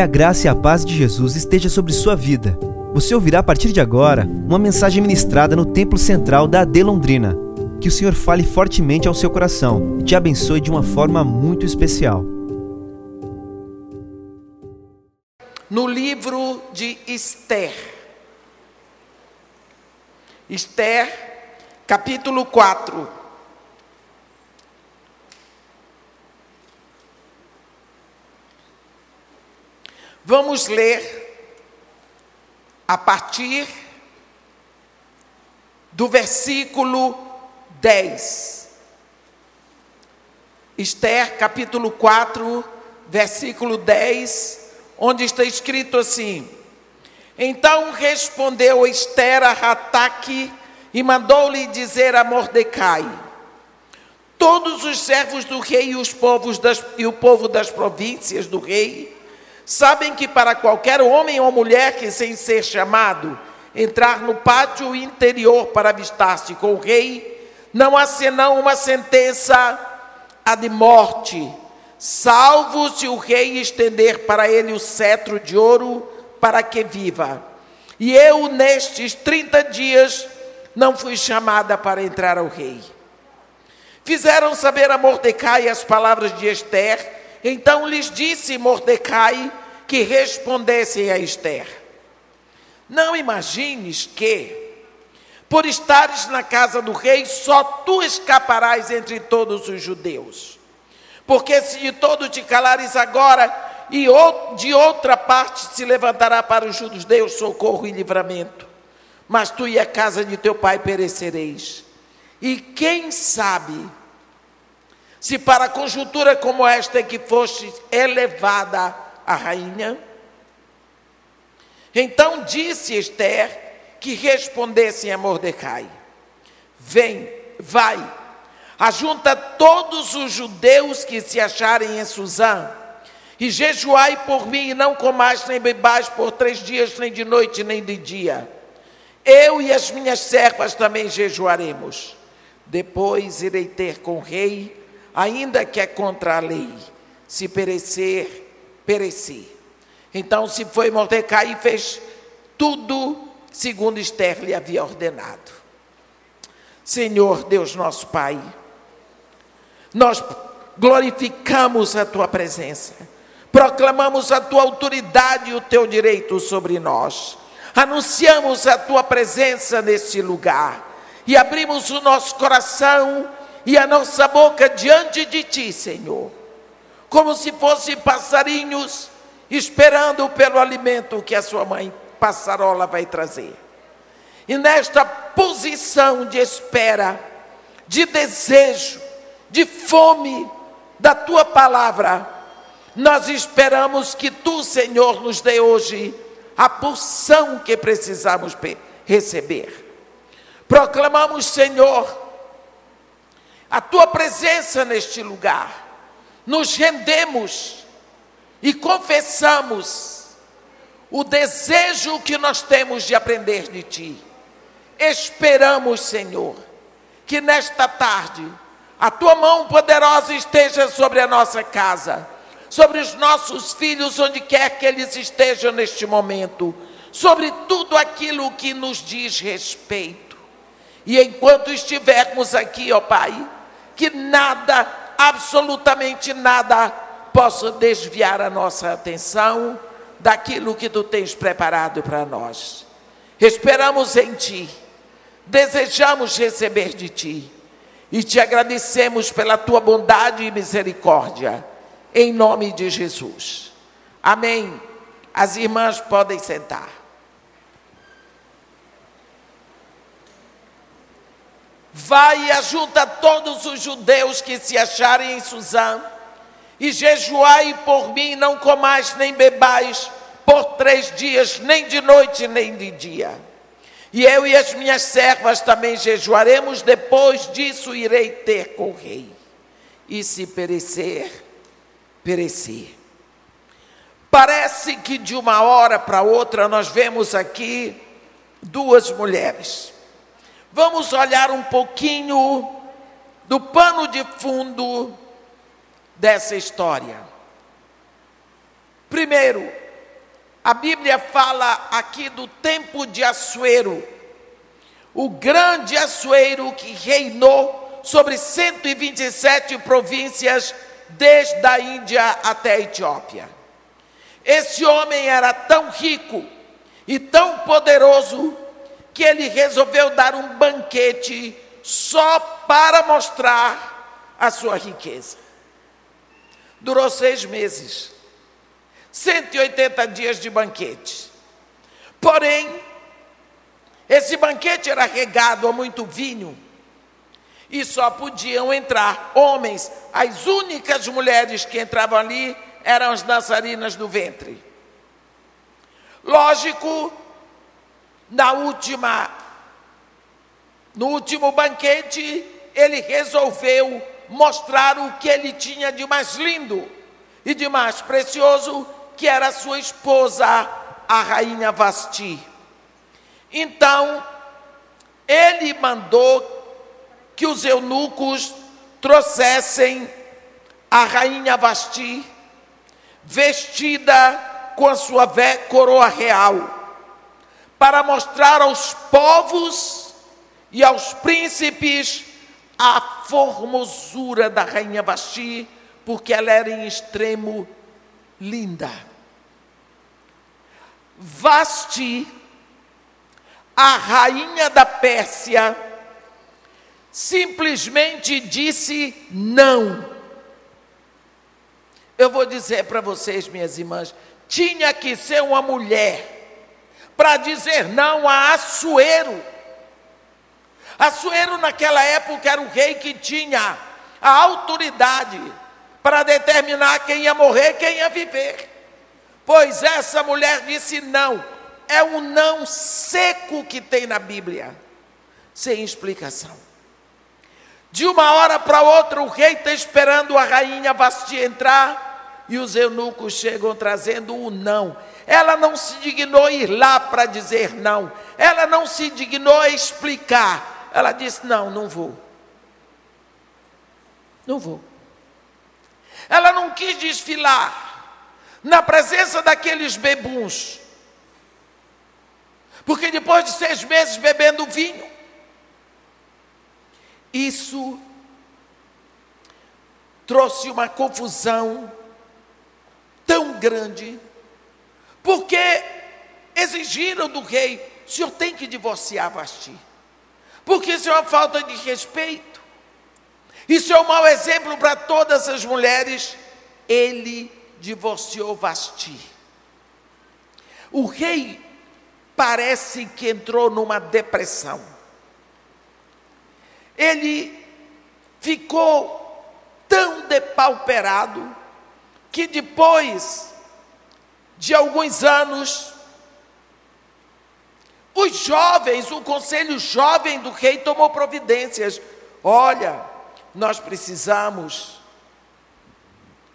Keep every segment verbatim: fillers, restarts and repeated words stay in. Que a graça e a paz de Jesus esteja sobre sua vida. Você ouvirá a partir de agora uma mensagem ministrada no Templo Central da A D Londrina. Que o Senhor fale fortemente ao seu coração e te abençoe de uma forma muito especial. No livro de Ester, Ester, capítulo quatro. Vamos ler a partir do versículo dez. Ester, capítulo quatro, versículo dez, onde está escrito assim: Então respondeu Ester a Hataque e mandou-lhe dizer a Mordecai: Todos os servos do rei e, os povos das, e o povo das províncias do rei sabem que para qualquer homem ou mulher que, sem ser chamado, entrar no pátio interior para avistar-se com o rei, não há senão uma sentença, a de morte, salvo se o rei estender para ele o cetro de ouro para que viva. E eu, nestes trinta dias, não fui chamada para entrar ao rei. Fizeram saber a Mordecai as palavras de Ester. Então lhes disse Mordecai que respondessem a Ester: Não imagines que, por estares na casa do rei, só tu escaparás entre todos os judeus. Porque se de todo te calares agora, e de outra parte se levantará para os judeus socorro e livramento. Mas tu e a casa de teu pai perecereis. E quem sabe se para conjuntura como esta é que foste elevada a rainha? Então disse Ester que respondessem a Mordecai: Vem, vai, ajunta todos os judeus que se acharem em Susã, e jejuai por mim, e não comais nem bebais por três dias, nem de noite, nem de dia. Eu e as minhas servas também jejuaremos. Depois irei ter com o rei, ainda que é contra a lei. Se perecer, pereci. Então se foi Mordecai e fez tudo segundo Ester lhe havia ordenado. Senhor Deus nosso Pai, nós glorificamos a tua presença, proclamamos a tua autoridade e o teu direito sobre nós, anunciamos a tua presença neste lugar e abrimos o nosso coração e a nossa boca diante de ti, Senhor, como se fossem passarinhos esperando pelo alimento que a sua mãe passarola vai trazer. E nesta posição de espera, de desejo, de fome da tua palavra, nós esperamos que tu, Senhor, nos dê hoje a porção que precisamos receber. Proclamamos, Senhor, a tua presença neste lugar. Nos rendemos e confessamos o desejo que nós temos de aprender de ti. Esperamos, Senhor, que nesta tarde a tua mão poderosa esteja sobre a nossa casa, sobre os nossos filhos, onde quer que eles estejam neste momento, sobre tudo aquilo que nos diz respeito. E enquanto estivermos aqui, ó Pai, que nada, absolutamente nada, possa desviar a nossa atenção daquilo que tu tens preparado para nós. Esperamos em ti, desejamos receber de ti e te agradecemos pela tua bondade e misericórdia, em nome de Jesus. Amém. As irmãs podem sentar. Vai e ajunta todos os judeus que se acharem em Susã, e jejuai por mim, não comais nem bebais por três dias, nem de noite, nem de dia. E eu e as minhas servas também jejuaremos, depois disso irei ter com o rei. E se perecer, perecer. Parece que de uma hora para outra nós vemos aqui duas mulheres. Vamos olhar um pouquinho do pano de fundo dessa história. Primeiro, A Bíblia fala aqui do tempo de Assuero, o grande Assuero que reinou sobre cento e vinte e sete províncias, desde a Índia até a Etiópia. Esse homem era tão rico e tão poderoso que ele resolveu dar um banquete só para mostrar a sua riqueza. Durou seis meses, cento e oitenta dias de banquete. Porém, esse banquete era regado a muito vinho e só podiam entrar homens. As únicas mulheres que entravam ali eram as dançarinas do ventre. Lógico, na última, no último banquete, ele resolveu mostrar o que ele tinha de mais lindo e de mais precioso, que era sua esposa, a rainha Vasti. Então, ele mandou que os eunucos trouxessem a rainha Vasti, vestida com a sua coroa real, para mostrar aos povos e aos príncipes a formosura da rainha Vasti, porque ela era em extremo linda. Vasti, a rainha da Pérsia, simplesmente disse não. Eu vou dizer para vocês, minhas irmãs, tinha que ser uma mulher para dizer não a Assuero. Assuero naquela época era o rei que tinha a autoridade para determinar quem ia morrer, quem ia viver. Pois essa mulher disse não. É um não seco que tem na Bíblia, sem explicação. De uma hora para outra, o rei está esperando a rainha Vasti entrar e os eunucos chegam trazendo o não. Ela não se dignou ir lá para dizer não. Ela não se dignou explicar. Ela disse, não, não vou. Não vou. Ela não quis desfilar na presença daqueles bebuns. Porque depois de seis meses bebendo vinho, isso trouxe uma confusão tão grande, porque exigiram do rei, o senhor tem que divorciar Vasti, porque isso é uma falta de respeito, isso é um mau exemplo para todas as mulheres. Ele divorciou Vasti. O rei parece que entrou numa depressão. Ele ficou tão depauperado que depois de alguns anos, os jovens, o conselho jovem do rei tomou providências. Olha, nós precisamos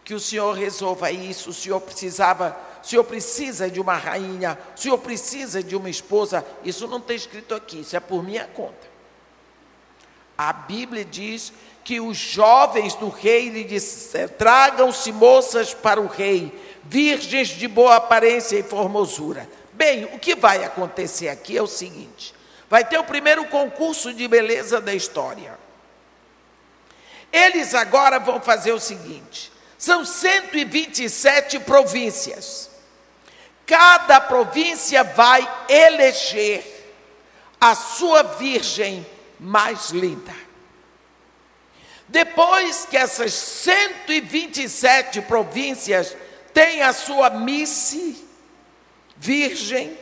que o senhor resolva isso, o senhor precisava, o senhor precisa de uma rainha, o senhor precisa de uma esposa. Isso não está escrito aqui, isso é por minha conta. A Bíblia diz que os jovens do rei lhe disseram, tragam-se moças para o rei, virgens de boa aparência e formosura. Bem, o que vai acontecer aqui é o seguinte, vai ter o primeiro concurso de beleza da história. Eles agora vão fazer o seguinte, são cento e vinte e sete províncias. Cada província vai eleger a sua virgem mais linda. Depois que essas cento e vinte e sete províncias têm a sua miss virgem,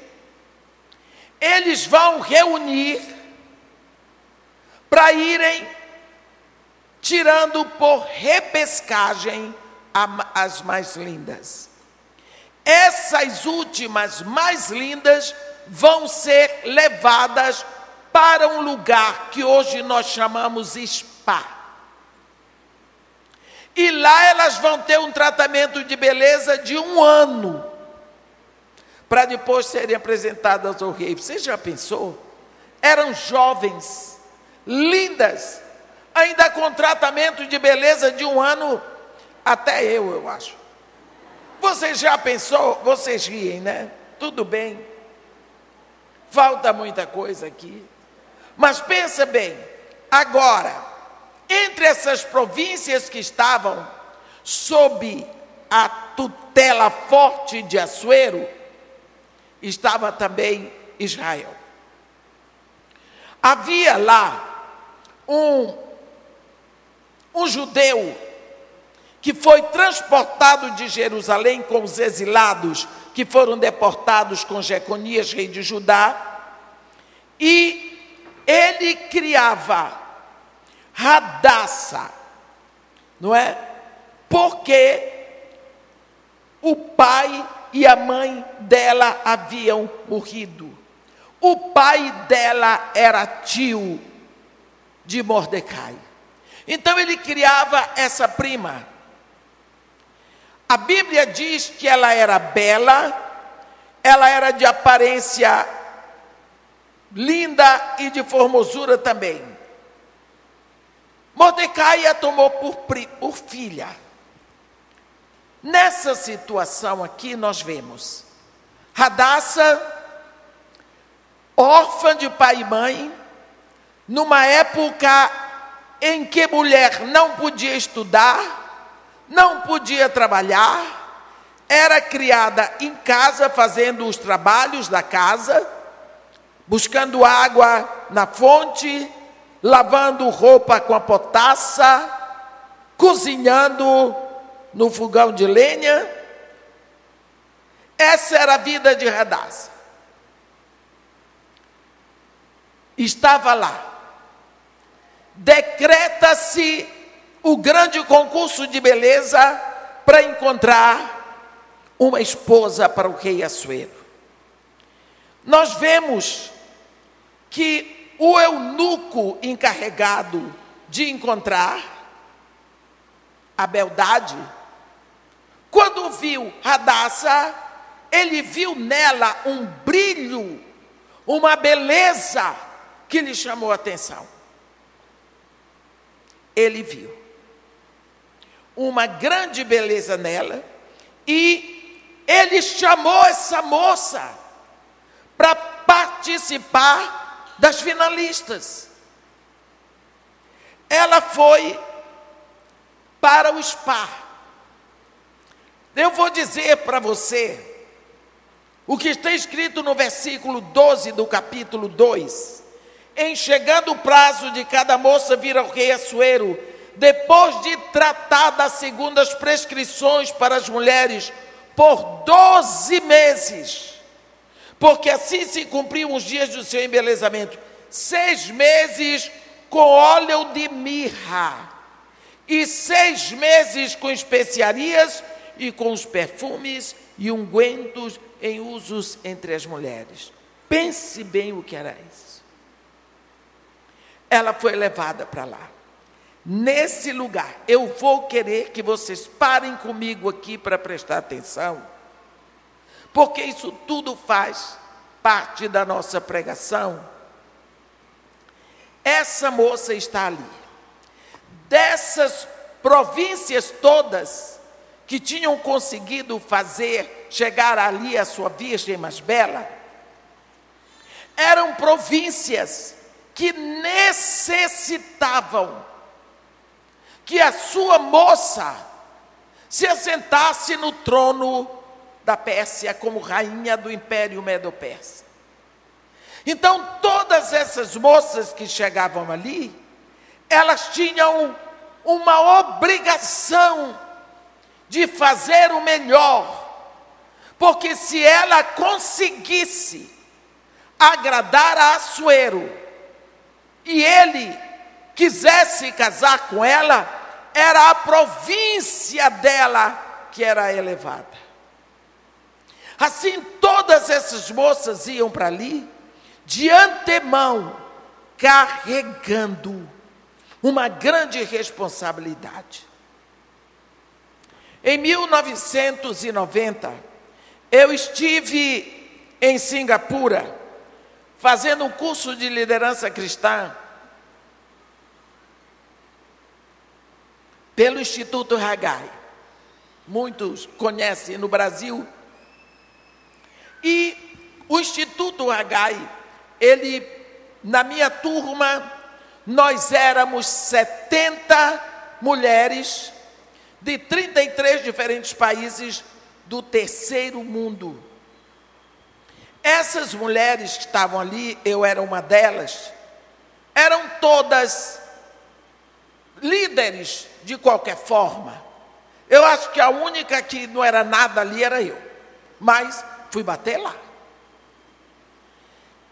eles vão reunir para irem tirando por repescagem as mais lindas. Essas últimas mais lindas vão ser levadas para um lugar que hoje nós chamamos spa. E lá elas vão ter um tratamento de beleza de um ano, para depois serem apresentadas ao rei. Você já pensou? Eram jovens, lindas, ainda com tratamento de beleza de um ano, até eu, eu acho. Você já pensou? Vocês riem, né? tudo bem, falta muita coisa aqui, mas pensa bem, agora, entre essas províncias que estavam sob a tutela forte de Assuero, estava também Israel. Havia lá um, um judeu que foi transportado de Jerusalém com os exilados que foram deportados com Jeconias, rei de Judá, e ele criava Hadassa, não é? Porque o pai e a mãe dela haviam morrido. O pai dela era tio de Mordecai. Então ele criava essa prima. A Bíblia diz que ela era bela, ela era de aparência linda e de formosura também. Mordecai a tomou por, por filha. Nessa situação aqui nós vemos Hadassa, órfã de pai e mãe, numa época em que mulher não podia estudar, não podia trabalhar, era criada em casa, fazendo os trabalhos da casa, buscando água na fonte, lavando roupa com a potassa, cozinhando no fogão de lenha. Essa era a vida de Hadassa. Estava lá. Decreta-se o grande concurso de beleza para encontrar uma esposa para o rei Assuero. Nós vemos que o eunuco encarregado de encontrar a beldade, quando viu Hadassa, ele viu nela um brilho, uma beleza que lhe chamou a atenção. Ele viu uma grande beleza nela e ele chamou essa moça para participar das finalistas. Ela foi para o spa. Eu vou dizer para você o que está escrito no versículo doze do capítulo dois. Em chegando o prazo de cada moça vir ao rei Assuero, depois de tratada segundo as prescrições para as mulheres por doze meses, porque assim se cumpriam os dias do seu embelezamento, seis meses com óleo de mirra, e seis meses com especiarias, e com os perfumes e ungüentos em usos entre as mulheres. Pense bem o que era isso. Ela foi levada para lá. Nesse lugar, eu vou querer que vocês parem comigo aqui para prestar atenção, porque isso tudo faz parte da nossa pregação. Essa moça está ali. Dessas províncias todas que tinham conseguido fazer chegar ali a sua virgem mais bela, eram províncias que necessitavam que a sua moça se assentasse no trono da Pérsia como rainha do Império Medo-Persa. Então, todas essas moças que chegavam ali, elas tinham uma obrigação de fazer o melhor, porque se ela conseguisse agradar a Assuero e ele quisesse casar com ela, era a província dela que era elevada. Assim, todas essas moças iam para ali, de antemão, carregando uma grande responsabilidade. Em mil novecentos e noventa, eu estive em Singapura, fazendo um curso de liderança cristã pelo Instituto Haggai. Muitos conhecem no Brasil. E o Instituto Haggai, ele, na minha turma, nós éramos setenta mulheres de trinta e três diferentes países do terceiro mundo. Essas mulheres que estavam ali, eu era uma delas, eram todas líderes de qualquer forma. Eu acho que a única que não era nada ali era eu, mas fui bater lá.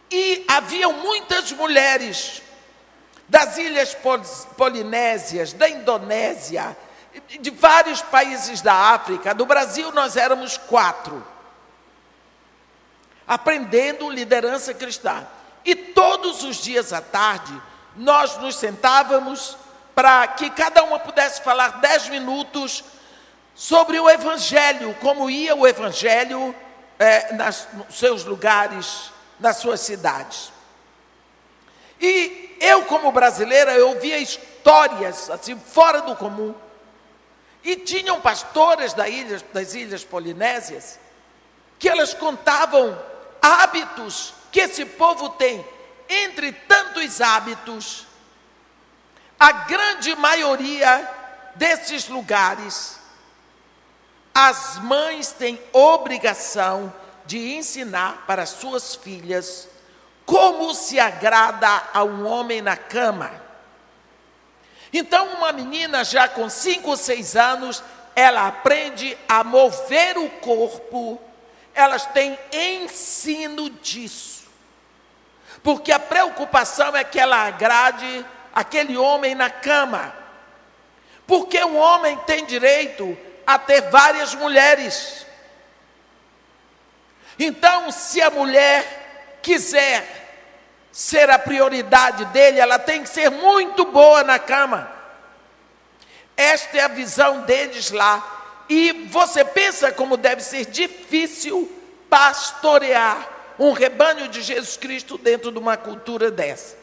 E haviam muitas mulheres das ilhas polinésias, da Indonésia, de vários países da África. Do Brasil nós éramos quatro, aprendendo liderança cristã. E todos os dias à tarde nós nos sentávamos para que cada uma pudesse falar dez minutos sobre o Evangelho, como ia o Evangelho é, nas, nos seus lugares, nas suas cidades. E eu, como brasileira, eu ouvia histórias assim fora do comum. E tinham pastoras da ilha, das ilhas polinésias, que elas contavam hábitos que esse povo tem. Entre tantos hábitos, a grande maioria desses lugares, as mães têm obrigação de ensinar para suas filhas como se agrada a um homem na cama. Então, uma menina já com cinco ou seis anos, ela aprende a mover o corpo, elas têm ensino disso, porque a preocupação é que ela agrade aquele homem na cama, porque o homem tem direito a ter várias mulheres. Então, se a mulher quiser ser a prioridade dele, ela tem que ser muito boa na cama. Esta é a visão deles lá. E você pensa como deve ser difícil pastorear um rebanho de Jesus Cristo dentro de uma cultura dessa.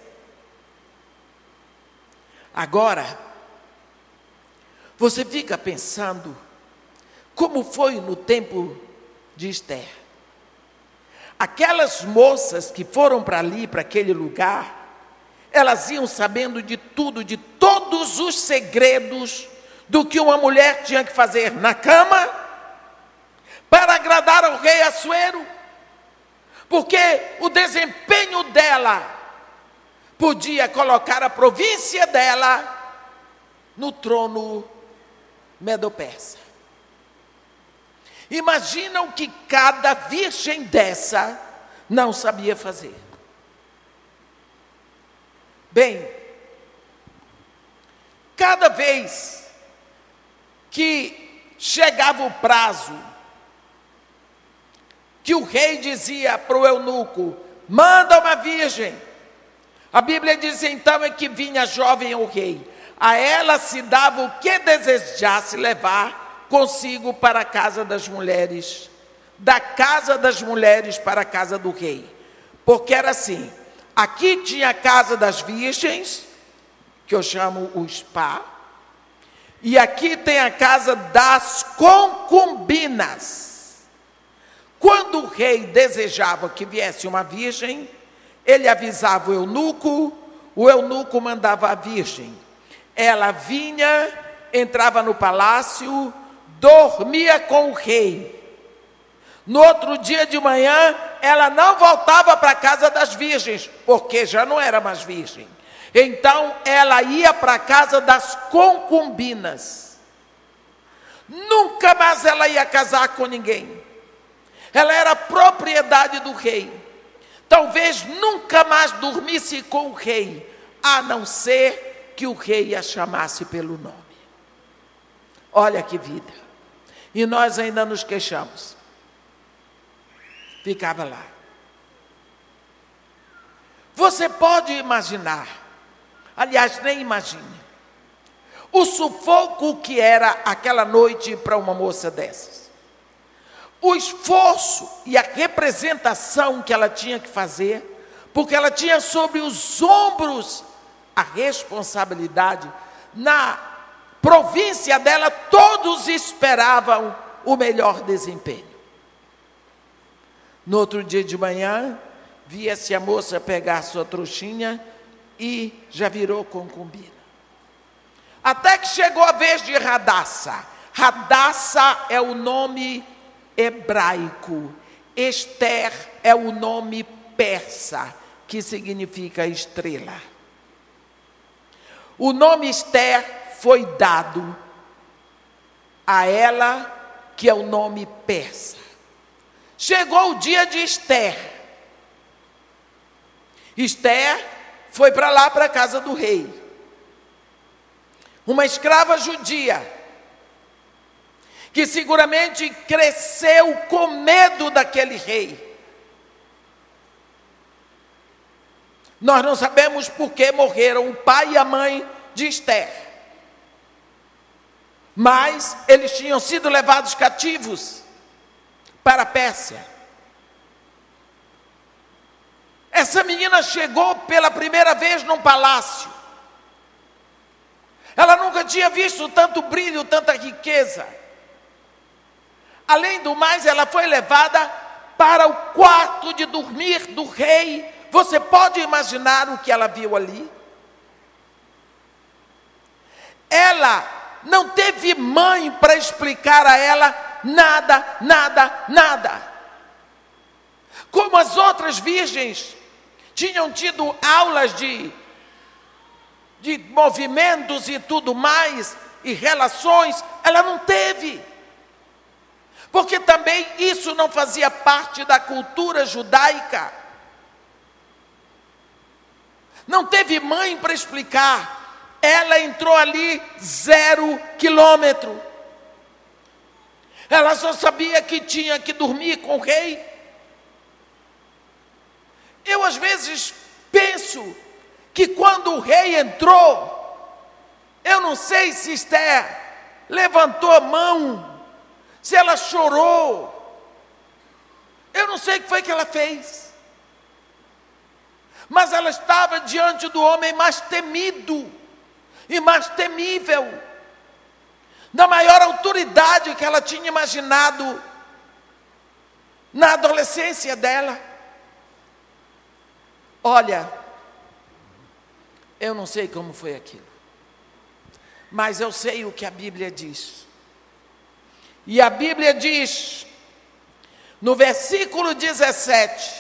Agora, você fica pensando como foi no tempo de Ester. Aquelas moças que foram para ali, para aquele lugar, elas iam sabendo de tudo, de todos os segredos do que uma mulher tinha que fazer na cama para agradar ao rei Assuero, porque o desempenho dela podia colocar a província dela no trono Medo-Persa. Imagina o que cada virgem dessa não sabia fazer. Bem, cada vez que chegava o prazo, que o rei dizia para o eunuco, manda uma virgem. A Bíblia diz então é que vinha jovem ao rei. A ela se dava o que desejasse levar consigo para a casa das mulheres, da casa das mulheres para a casa do rei, porque era assim, aqui tinha a casa das virgens, que eu chamo o spa, e aqui tem a casa das concubinas. Quando o rei desejava que viesse uma virgem, ele avisava o eunuco, o eunuco mandava a virgem, ela vinha, entrava no palácio, dormia com o rei. No outro dia de manhã, ela não voltava para a casa das virgens, porque já não era mais virgem. Então, ela ia para a casa das concubinas. Nunca mais ela ia casar com ninguém. Ela era propriedade do rei. Talvez nunca mais dormisse com o rei, a não ser que o rei a chamasse pelo nome. Olha que vida. E nós ainda nos queixamos. Ficava lá. Você pode imaginar, aliás, nem imagine, o sufoco que era aquela noite para uma moça dessas. O esforço e a representação que ela tinha que fazer, porque ela tinha sobre os ombros a responsabilidade. Na província dela, todos esperavam o melhor desempenho. No outro dia de manhã, via-se a moça pegar sua trouxinha e já virou concubina. Até que chegou a vez de Hadassa. Hadassa é o nome hebraico. Ester é o nome persa, que significa estrela. O nome Ester foi dado a ela, que é o nome persa. Chegou o dia de Ester. Ester foi para lá, para a casa do rei. Uma escrava judia, que seguramente cresceu com medo daquele rei. Nós não sabemos por que morreram o pai e a mãe de Ester, mas eles tinham sido levados cativos para a Pérsia. Essa menina chegou pela primeira vez num palácio. Ela nunca tinha visto tanto brilho, tanta riqueza. Além do mais, ela foi levada para o quarto de dormir do rei. Você pode imaginar o que ela viu ali? Ela não teve mãe para explicar a ela nada, nada, nada. Como as outras virgens tinham tido aulas de, de movimentos e tudo mais, e relações, ela não teve. Porque também isso não fazia parte da cultura judaica. Não teve mãe para explicar. Ela entrou ali zero quilômetro. Ela só sabia que tinha que dormir com o rei. Eu às vezes penso que quando o rei entrou, eu não sei se Ester levantou a mão, se ela chorou, eu não sei o que foi que ela fez, mas ela estava diante do homem mais temido e mais temível, da maior autoridade que ela tinha imaginado na adolescência dela. Olha, eu não sei como foi aquilo, mas eu sei o que a Bíblia diz. E a Bíblia diz, no versículo dezessete,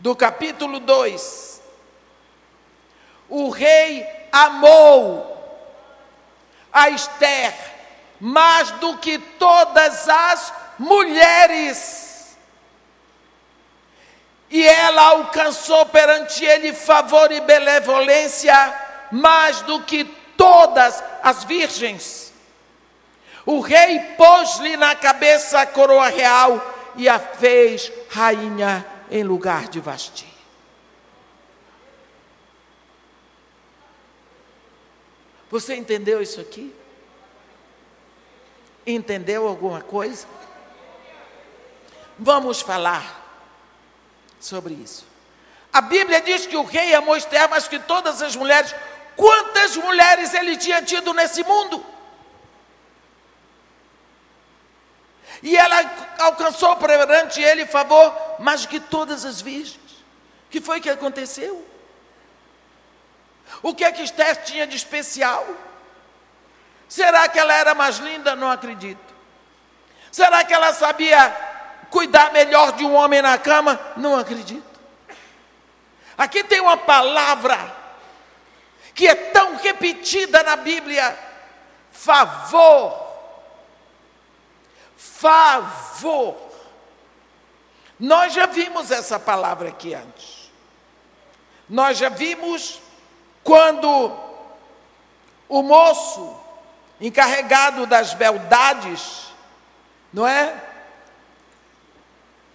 do capítulo dois, o rei amou a Ester mais do que todas as mulheres, e ela alcançou perante ele favor e benevolência mais do que todas as virgens. O rei pôs-lhe na cabeça a coroa real e a fez rainha em lugar de Vasti. Você entendeu isso aqui? Entendeu alguma coisa? Vamos falar sobre isso. A Bíblia diz que o rei amou Ester mais que todas as mulheres. Quantas mulheres ele tinha tido nesse mundo? E ela alcançou perante ele favor mais que todas as virgens. O que foi que aconteceu? O que é que Ester tinha de especial? Será que ela era mais linda? Não acredito. Será que ela sabia cuidar melhor de um homem na cama? Não acredito. Aqui tem uma palavra que é tão repetida na Bíblia: favor. Favor. Nós já vimos essa palavra aqui antes. Nós já vimos quando o moço encarregado das beldades, não é?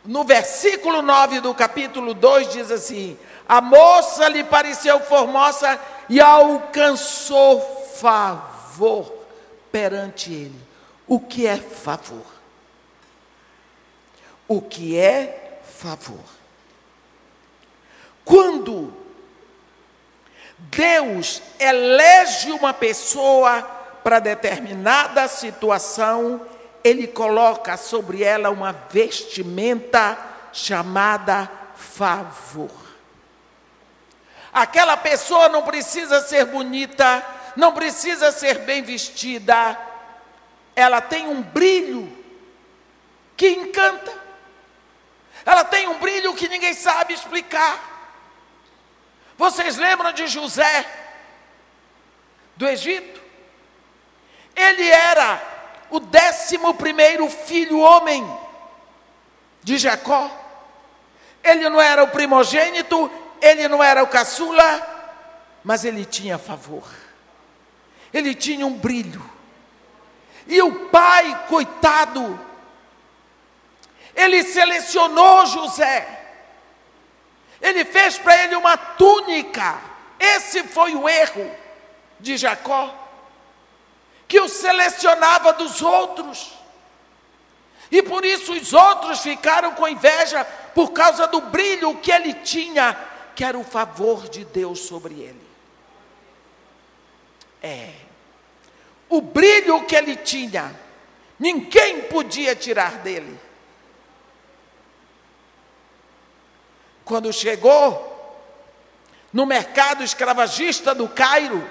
No versículo nove do capítulo dois diz assim: a moça lhe pareceu formosa e alcançou favor perante ele. O que é favor? O que é favor? Quando Deus elege uma pessoa para determinada situação, ele coloca sobre ela uma vestimenta chamada favor. Aquela pessoa não precisa ser bonita, não precisa ser bem vestida, ela tem um brilho que encanta, ela tem um brilho que ninguém sabe explicar. Vocês lembram de José, do Egito? Ele era o décimo primeiro filho homem de Jacó. Ele não era o primogênito, ele não era o caçula, mas ele tinha favor. Ele tinha um brilho. E o pai, coitado, ele selecionou José. Ele fez para ele uma túnica. Esse foi o erro de Jacó, que o selecionava dos outros. E por isso os outros ficaram com inveja, por causa do brilho que ele tinha, que era o favor de Deus sobre ele. É, o brilho que ele tinha, ninguém podia tirar dele. Quando chegou no mercado escravagista do Cairo,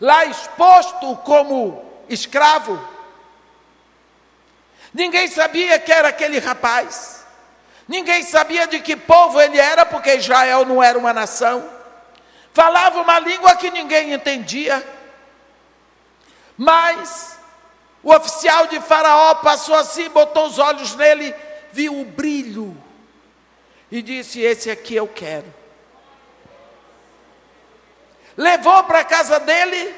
lá exposto como escravo, ninguém sabia que era aquele rapaz, ninguém sabia de que povo ele era, porque Israel não era uma nação, falava uma língua que ninguém entendia, mas o oficial de Faraó passou assim, botou os olhos nele, viu o brilho, e disse: esse aqui eu quero. Levou para a casa dele,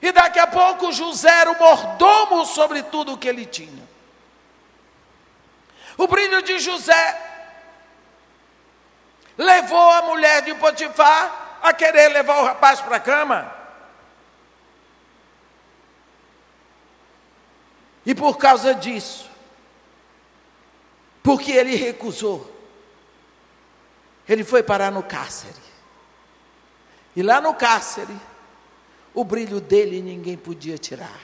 e daqui a pouco José era o mordomo sobre tudo o que ele tinha. O brilho de José levou a mulher de Potifar a querer levar o rapaz para a cama. E por causa disso, porque ele recusou, ele foi parar no cárcere. E lá no cárcere, o brilho dele ninguém podia tirar.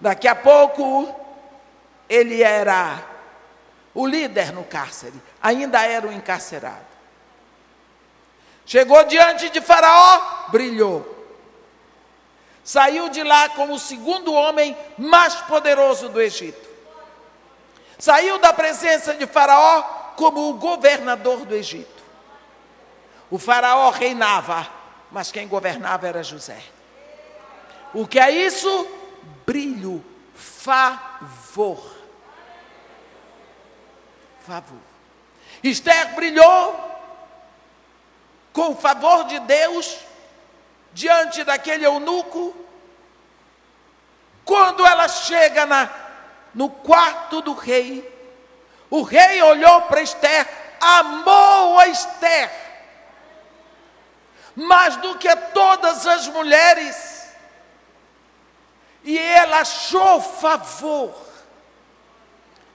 Daqui a pouco, ele era o líder no cárcere, ainda era o encarcerado. Chegou diante de Faraó, brilhou. Saiu de lá como o segundo homem mais poderoso do Egito. Saiu da presença de Faraó como o governador do Egito. O Faraó reinava, mas quem governava era José. O que é isso? Brilho, favor. Favor. Ester brilhou com o favor de Deus diante daquele eunuco. Quando ela chega na, no quarto do rei, o rei olhou para Ester, amou a Ester, mais do que a todas as mulheres, e ela achou favor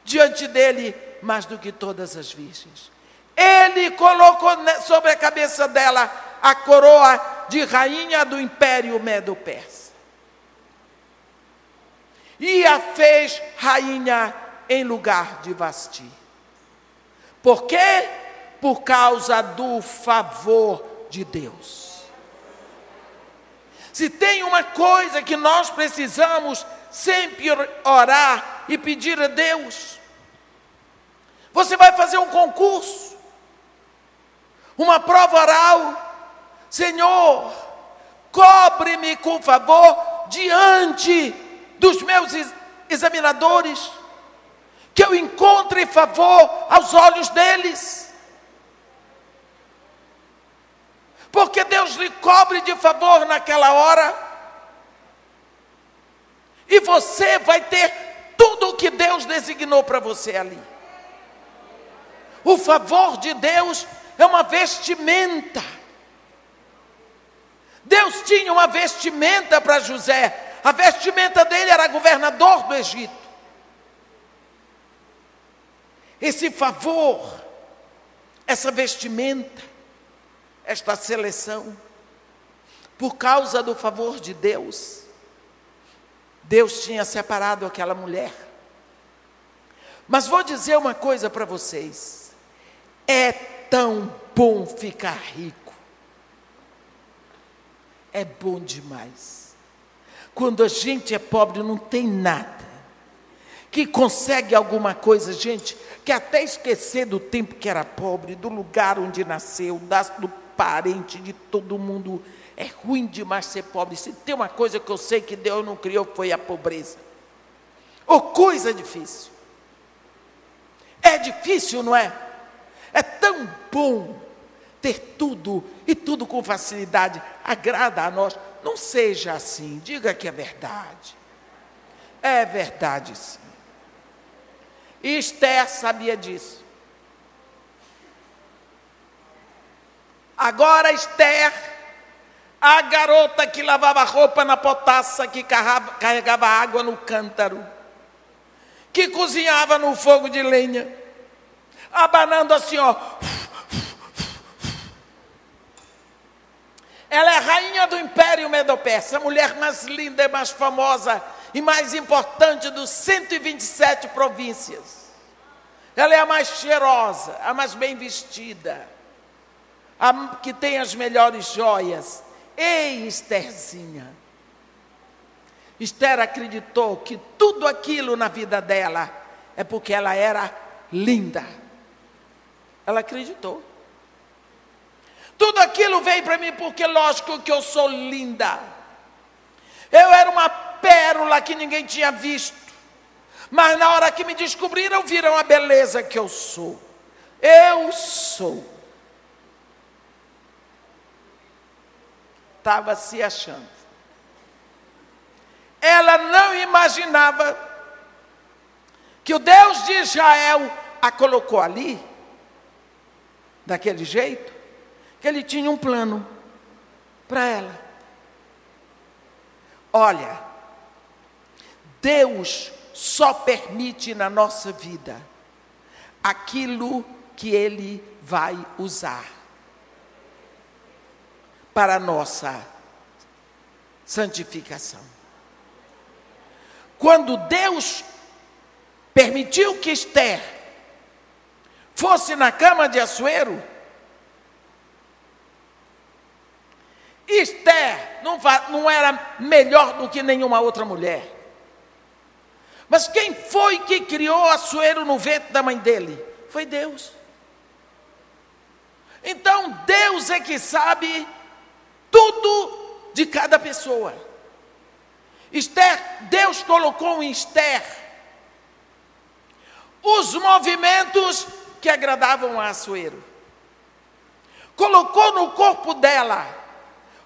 diante dele, mais do que todas as virgens. Ele colocou sobre a cabeça dela a coroa de rainha do império Medo-Persa, e a fez rainha em lugar de Vasti. Por quê? Por causa do favor de Deus. Se tem uma coisa que nós precisamos sempre orar e pedir a Deus, você vai fazer um concurso, uma prova oral, Senhor, cobre-me com favor diante dos meus examinadores, que eu encontre favor aos olhos deles, porque Deus lhe cobre de favor naquela hora, e você vai ter tudo o que Deus designou para você ali. O favor de Deus é uma vestimenta. Deus tinha uma vestimenta para José, a vestimenta dele era governador do Egito. Esse favor, essa vestimenta, esta seleção, por causa do favor de Deus, Deus tinha separado aquela mulher. Mas vou dizer uma coisa para vocês: é tão bom ficar rico, é bom demais. Quando a gente é pobre, não tem nada, que consegue alguma coisa, gente, que até esquecer do tempo que era pobre, do lugar onde nasceu, das, do parente, de todo mundo. É ruim demais ser pobre. Se tem uma coisa que eu sei que Deus não criou, foi a pobreza. Ou coisa difícil. É difícil, não é? É tão bom ter tudo, e tudo com facilidade, agrada a nós. Não seja assim, diga que é verdade. É verdade, sim. E Ester sabia disso. Agora Ester, a garota que lavava roupa na potassa, que carregava água no cântaro, que cozinhava no fogo de lenha, abanando assim, ó. Ela é a rainha do Império Medo-Persa, a mulher mais linda e mais famosa e mais importante dos cento e vinte e sete províncias. Ela é a mais cheirosa, a mais bem vestida, a que tem as melhores joias. Ei, Esterzinha, Ester acreditou que tudo aquilo na vida dela é porque ela era linda. Ela acreditou. Tudo aquilo veio para mim porque, lógico, que eu sou linda. Eu era uma pérola que ninguém tinha visto. Mas na hora que me descobriram, viram a beleza que eu sou. Eu sou. Estava se achando. Ela não imaginava que o Deus de Israel a colocou ali, daquele jeito, que ele tinha um plano para ela. Olha, Deus só permite na nossa vida aquilo que ele vai usar para a nossa santificação. Quando Deus permitiu que Ester fosse na cama de Assuero, Ester não, não era melhor do que nenhuma outra mulher. Mas quem foi que criou Assuero no ventre da mãe dele? Foi Deus. Então Deus é que sabe tudo de cada pessoa. Ester, Deus colocou em Ester os movimentos que agradavam a Assuero. Colocou no corpo dela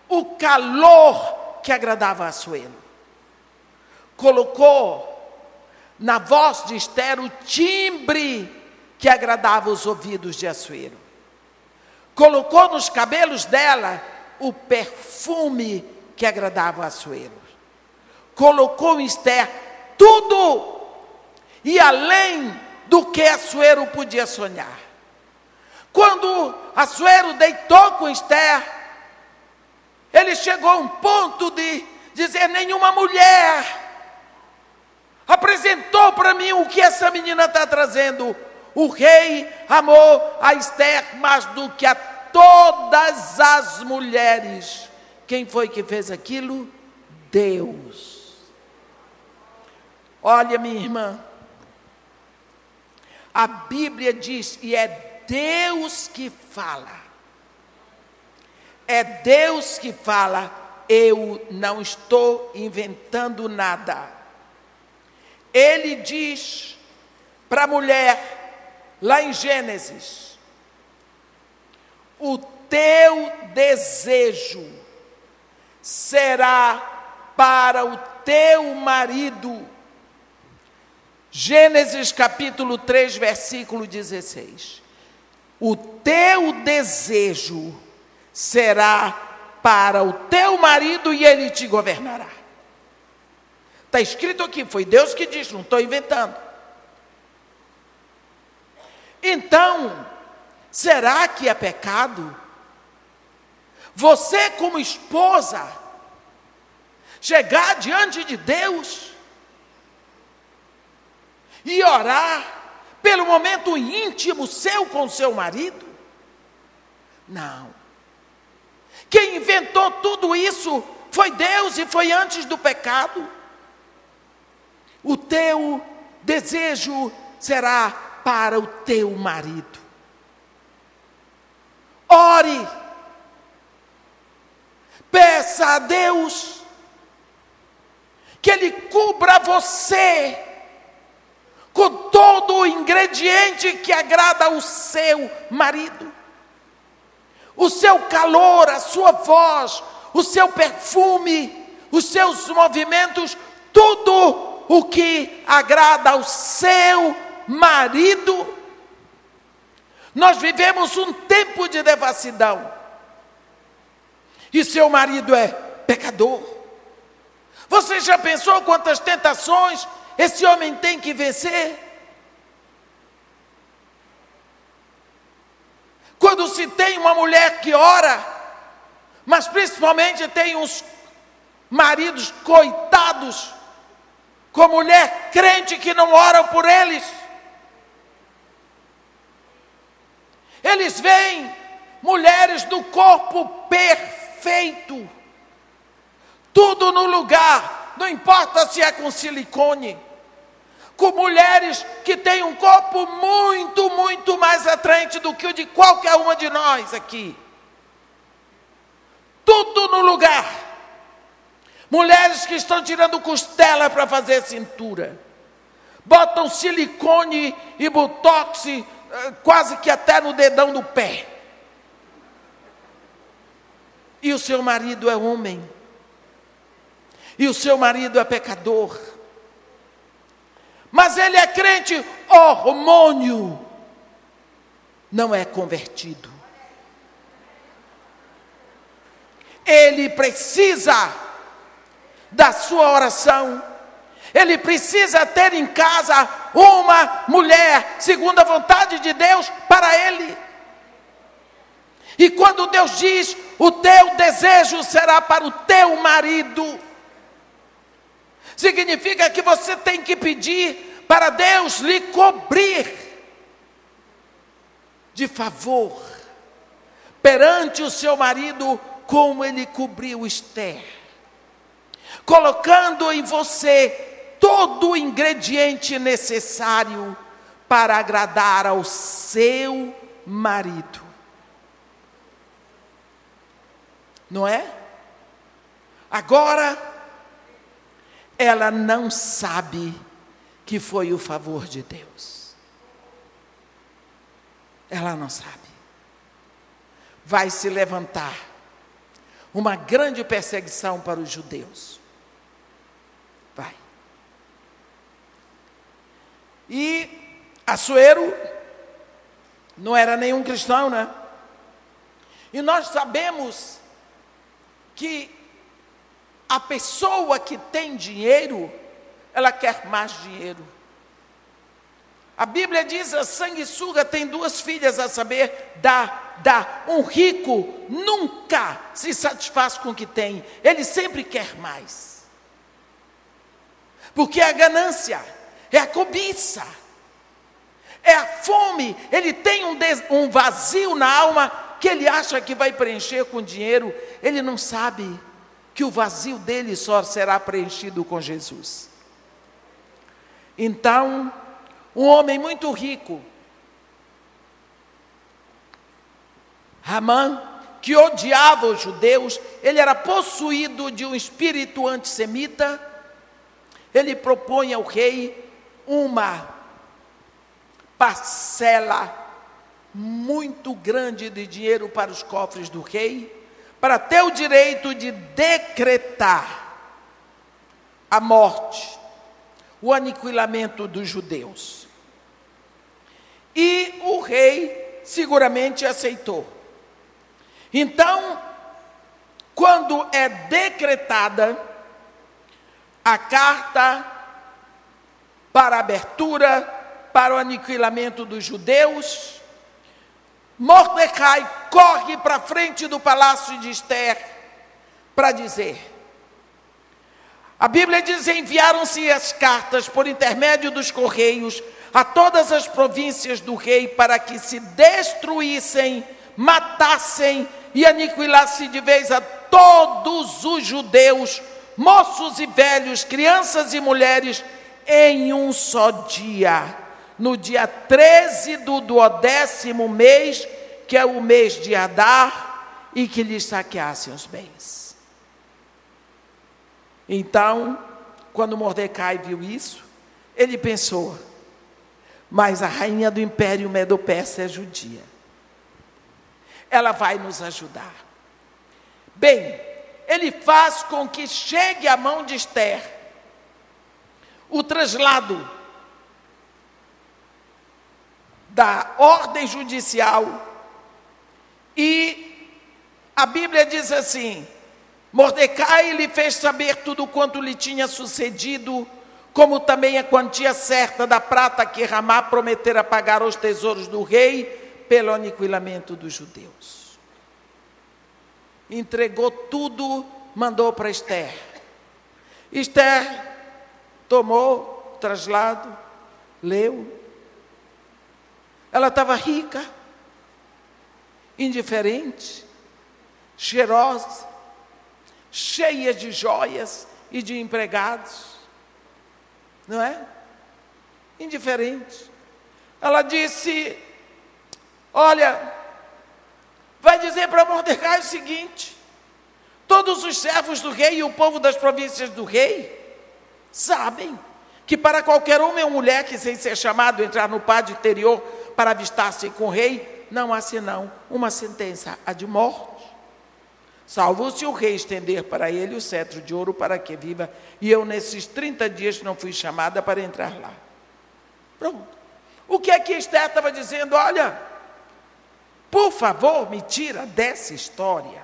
o calor que agradava a Assuero. Colocou na voz de Ester o timbre que agradava os ouvidos de Assuero. Colocou nos cabelos dela o perfume que agradava a Assuero. Colocou em Ester tudo, e além do que Assuero podia sonhar. Quando Assuero deitou com Ester, ele chegou a um ponto de dizer: nenhuma mulher apresentou para mim o que essa menina está trazendo. O rei amou a Ester mais do que a todas as mulheres. Quem foi que fez aquilo? Deus. Olha, minha irmã, a Bíblia diz, e é Deus que fala, é Deus que fala, eu não estou inventando nada. Ele diz para a mulher, lá em Gênesis: o teu desejo será para o teu marido. Gênesis capítulo três, versículo dezesseis. O teu desejo será para o teu marido e ele te governará. Está escrito aqui, foi Deus que disse, não estou inventando. Então, será que é pecado você, como esposa, chegar diante de Deus e orar pelo momento íntimo seu com seu marido? Não. Quem inventou tudo isso foi Deus e foi antes do pecado. O teu desejo será para o teu marido. Ore, peça a Deus que Ele cubra você com todo o ingrediente que agrada ao seu marido. O seu calor, a sua voz, o seu perfume, os seus movimentos, tudo o que agrada ao seu marido. Nós vivemos um tempo de devassidão. E seu marido é pecador. Você já pensou quantas tentações esse homem tem que vencer? Quando se tem uma mulher que ora, mas principalmente tem uns maridos coitados, com mulher crente que não oram por eles. Eles veem mulheres do corpo perfeito, tudo no lugar, não importa se é com silicone, com mulheres que têm um corpo muito, muito mais atraente do que o de qualquer uma de nós aqui. Tudo no lugar. Mulheres que estão tirando costela para fazer cintura, botam silicone e botox quase que até no dedão do pé. E o seu marido é homem. E o seu marido é pecador. Mas ele é crente, hormônio. Não é convertido. Ele precisa da sua oração. Ele precisa ter em casa uma mulher, segundo a vontade de Deus, para ele. E quando Deus diz, o teu desejo será para o teu marido, significa que você tem que pedir para Deus lhe cobrir de favor perante o seu marido, como ele cobriu Ester, colocando em você todo o ingrediente necessário para agradar ao seu marido. Não é? Agora, ela não sabe que foi o favor de Deus. Ela não sabe. Vai se levantar uma grande perseguição para os judeus. Vai. E Assuero não era nenhum cristão, né? E nós sabemos que a pessoa que tem dinheiro, ela quer mais dinheiro. A Bíblia diz, a sanguessuga tem duas filhas, a saber, dá, dá. Um rico nunca se satisfaz com o que tem, ele sempre quer mais. Porque a ganância é a cobiça, é a fome. Ele tem um, des, um vazio na alma que ele acha que vai preencher com dinheiro. Ele não sabe que o vazio dele só será preenchido com Jesus. Então, um homem muito rico, Hamã, que odiava os judeus, ele era possuído de um espírito antissemita. Ele propõe ao rei uma parcela muito grande de dinheiro para os cofres do rei, para ter o direito de decretar a morte, o aniquilamento dos judeus. E o rei seguramente aceitou. Então, quando é decretada a carta para a abertura, para o aniquilamento dos judeus, Mordecai corre para frente do palácio de Ester para dizer: A Bíblia diz: enviaram-se as cartas por intermédio dos correios a todas as províncias do rei para que se destruíssem, matassem e aniquilassem de vez a todos os judeus, moços e velhos, crianças e mulheres, em um só dia, no dia treze do duodécimo mês, que é o mês de Adar, e que lhes saqueassem os bens. Então, quando Mordecai viu isso, ele pensou: mas a rainha do império Medo-Persa é judia, ela vai nos ajudar. Bem, ele faz com que chegue à mão de Ester o traslado da ordem judicial, e a Bíblia diz assim: Mordecai lhe fez saber tudo quanto lhe tinha sucedido, como também a quantia certa da prata que Hamã prometera pagar aos tesouros do rei pelo aniquilamento dos judeus. Entregou tudo, mandou para Ester. Ester tomou o traslado, leu. Ela estava rica, indiferente, cheirosa, cheia de joias e de empregados. Não é? Indiferente. Ela disse: olha, vai dizer para Mordecai o seguinte: todos os servos do rei e o povo das províncias do rei sabem que para qualquer homem ou mulher que sem ser chamado entrar no pátio interior para avistar-se com o rei, não há senão uma sentença, a de morte, salvo se o rei estender para ele o cetro de ouro para que viva, e eu nesses trinta dias não fui chamada para entrar lá. Pronto. O que é que Ester estava dizendo? Olha, por favor, me tira dessa história,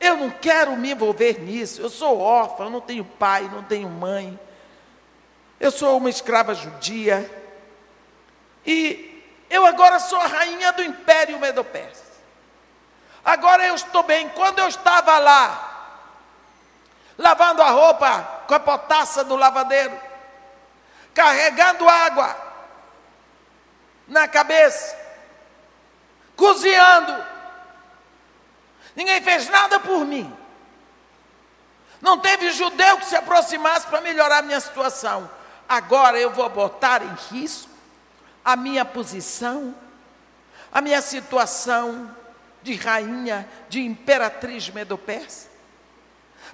eu não quero me envolver nisso, eu sou órfã, eu não tenho pai, não tenho mãe, eu sou uma escrava judia, e eu agora sou a rainha do império Medo-Persa. Agora eu estou bem. Quando eu estava lá, lavando a roupa com a potassa do lavadeiro, carregando água na cabeça, cozinhando, ninguém fez nada por mim. Não teve judeu que se aproximasse para melhorar a minha situação. Agora eu vou botar em risco a minha posição, a minha situação de rainha, de imperatriz Medo-Persa,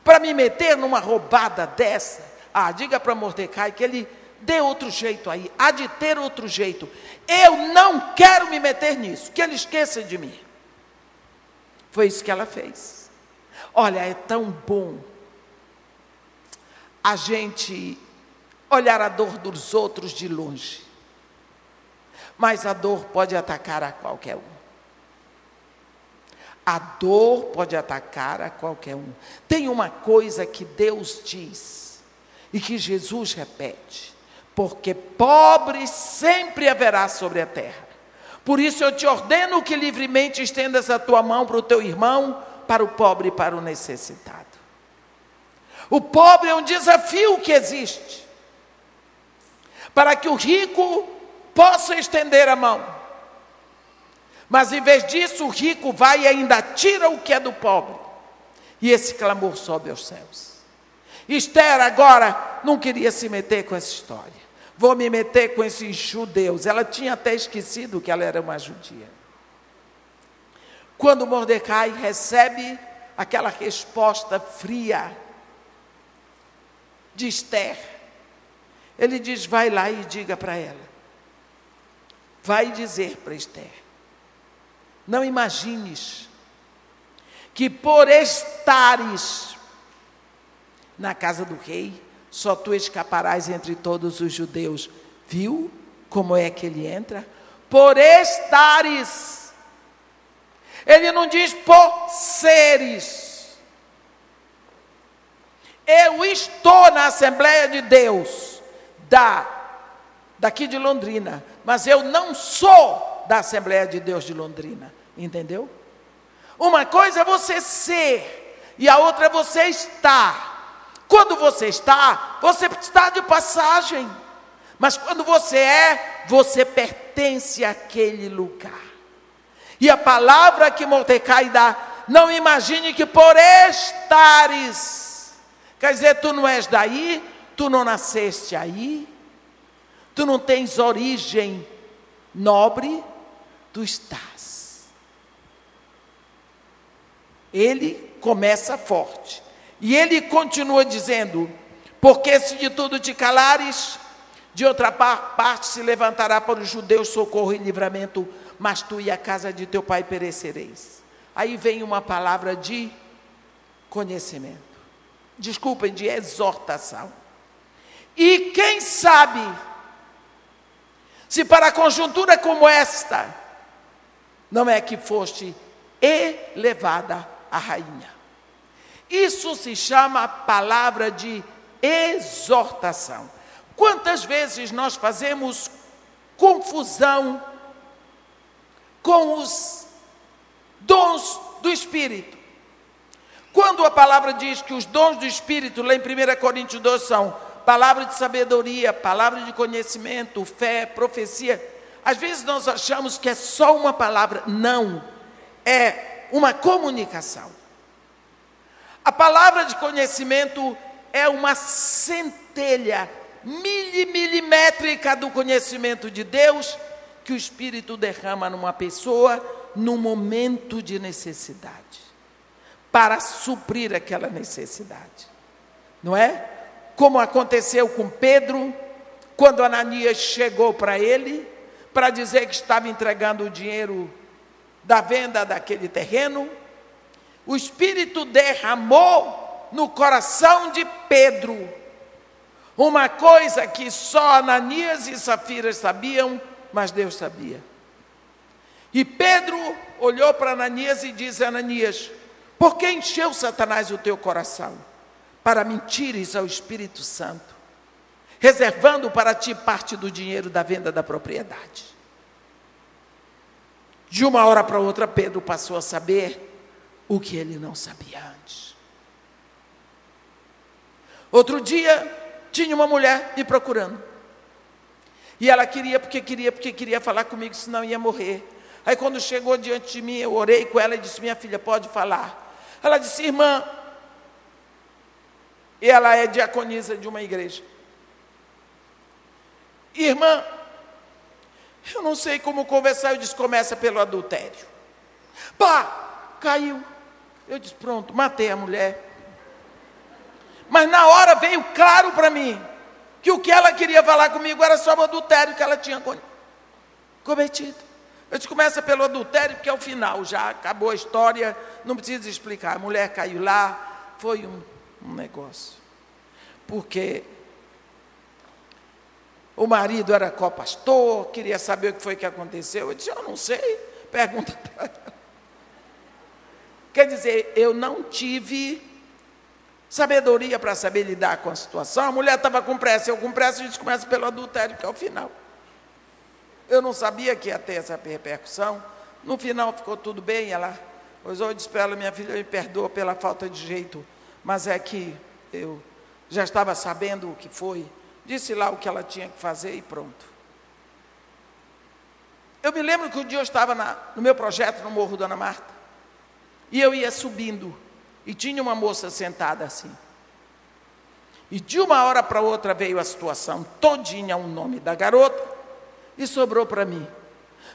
para me meter numa roubada dessa. Ah, diga para Mordecai que ele dê outro jeito aí, há de ter outro jeito, eu não quero me meter nisso, que ele esqueça de mim. Foi isso que ela fez. Olha, é tão bom a gente olhar a dor dos outros de longe, mas a dor pode atacar a qualquer um. A dor pode atacar a qualquer um. Tem uma coisa que Deus diz e que Jesus repete: porque pobre sempre haverá sobre a terra. Por isso eu te ordeno que livremente estendas a tua mão para o teu irmão, para o pobre e para o necessitado. O pobre é um desafio que existe para que o rico possa estender a mão. Mas em vez disso, o rico vai e ainda tira o que é do pobre. E esse clamor sobe aos céus. Ester agora não queria se meter com essa história. Vou me meter com esses judeus. Ela tinha até esquecido que ela era uma judia. Quando Mordecai recebe aquela resposta fria de Ester, ele diz: vai lá e diga para ela, vai dizer para Ester: não imagines que por estares na casa do rei, só tu escaparás entre todos os judeus. Viu como é que ele entra? Por estares. Ele não diz por seres. Eu estou na Assembleia de Deus da, daqui de Londrina, mas eu não sou da Assembleia de Deus de Londrina, entendeu? Uma coisa é você ser, e a outra é você estar. Quando você está, você está de passagem. Mas quando você é, você pertence àquele lugar. E a palavra que Mordecai dá, não imagine que por estares, quer dizer, tu não és daí, tu não nasceste aí, tu não tens origem nobre, tu estás. Ele começa forte, e ele continua dizendo, porque se de tudo te calares, de outra parte se levantará para os judeus socorro e livramento, mas tu e a casa de teu pai perecereis. Aí vem uma palavra de conhecimento, desculpem, de exortação. E quem sabe, se para conjuntura como esta, não é que foste elevada a rainha. Isso se chama palavra de exortação. Quantas vezes nós fazemos confusão com os dons do Espírito? Quando a palavra diz que os dons do Espírito, lá em primeira Coríntios dois, são palavra de sabedoria, palavra de conhecimento, fé, profecia, às vezes nós achamos que é só uma palavra. Não, é uma comunicação. A palavra de conhecimento é uma centelha milimilimétrica do conhecimento de Deus que o Espírito derrama numa pessoa no momento de necessidade, para suprir aquela necessidade, não é? Como aconteceu com Pedro, quando Ananias chegou para ele, para dizer que estava entregando o dinheiro da venda daquele terreno, o Espírito derramou no coração de Pedro uma coisa que só Ananias e Safira sabiam, mas Deus sabia. E Pedro olhou para Ananias e disse, Ananias, por que encheu Satanás o teu coração? Para mentires ao Espírito Santo, reservando para ti parte do dinheiro da venda da propriedade. De uma hora para outra, Pedro passou a saber o que ele não sabia antes. Outro dia, tinha uma mulher me procurando. E ela queria, porque queria, porque queria falar comigo, senão ia morrer. Aí quando chegou diante de mim, eu orei com ela e disse, minha filha, pode falar. Ela disse, irmã, e ela é diaconisa de uma igreja. Irmã, eu não sei como conversar. Eu disse, começa pelo adultério. Pá, caiu. Eu disse, pronto, matei a mulher. Mas na hora veio claro para mim que o que ela queria falar comigo era só o adultério que ela tinha cometido. Eu disse, começa pelo adultério, porque é o final, já acabou a história, não precisa explicar. A mulher caiu lá, foi um... um negócio, porque o marido era copastor, queria saber o que foi que aconteceu. Eu disse, eu não sei, pergunta para ela. Quer dizer, eu não tive sabedoria para saber lidar com a situação. A mulher estava com pressa, eu com pressa, a gente começa pelo adultério, que é o final. Eu não sabia que ia ter essa repercussão. No final ficou tudo bem, ela eu disse para ela, minha filha, me perdoa pela falta de jeito, mas é que eu já estava sabendo o que foi, disse lá o que ela tinha que fazer e pronto. Eu me lembro que um dia eu estava na, no meu projeto no Morro Dona Marta, e eu ia subindo, e tinha uma moça sentada assim. E de uma hora para outra veio a situação todinha, o nome da garota, e sobrou para mim.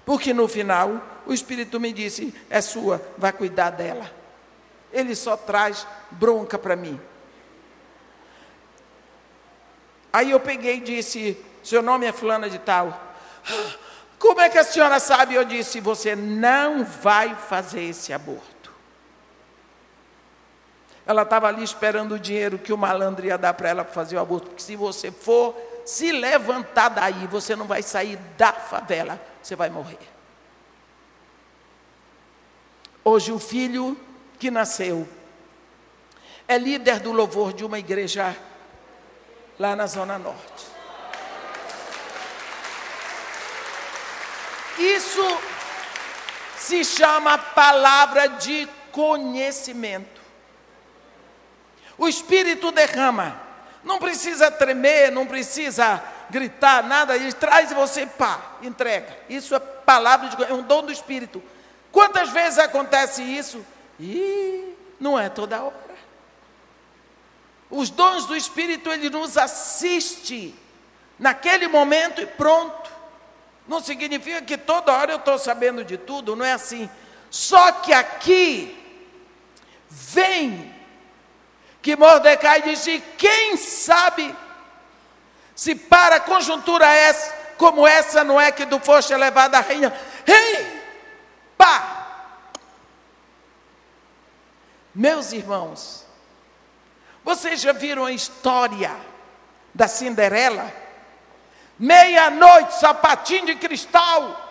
Porque no final, o Espírito me disse, é sua, vai cuidar dela. Ele só traz bronca para mim. Aí eu peguei e disse, seu nome é fulana de tal. Como é que a senhora sabe? Eu disse, você não vai fazer esse aborto. Ela estava ali esperando o dinheiro que o malandro ia dar para ela para fazer o aborto, porque se você for se levantar daí, você não vai sair da favela, você vai morrer. Hoje o filho que nasceu é líder do louvor de uma igreja lá na Zona Norte. Isso se chama palavra de conhecimento. O Espírito derrama. Não precisa tremer, não precisa gritar, nada. Ele traz você, pá, entrega. Isso é palavra de Deus, é um dom do Espírito. Quantas vezes acontece isso? E não é toda hora. Os dons do Espírito, ele nos assiste naquele momento e pronto. Não significa que toda hora eu estou sabendo de tudo, não é assim. Só que aqui vem que Mordecai diz: e quem sabe se para conjuntura essa, como essa não é que tu foste elevado à rainha? Ei, pá! Meus irmãos, vocês já viram a história da Cinderela? Meia-noite, sapatinho de cristal.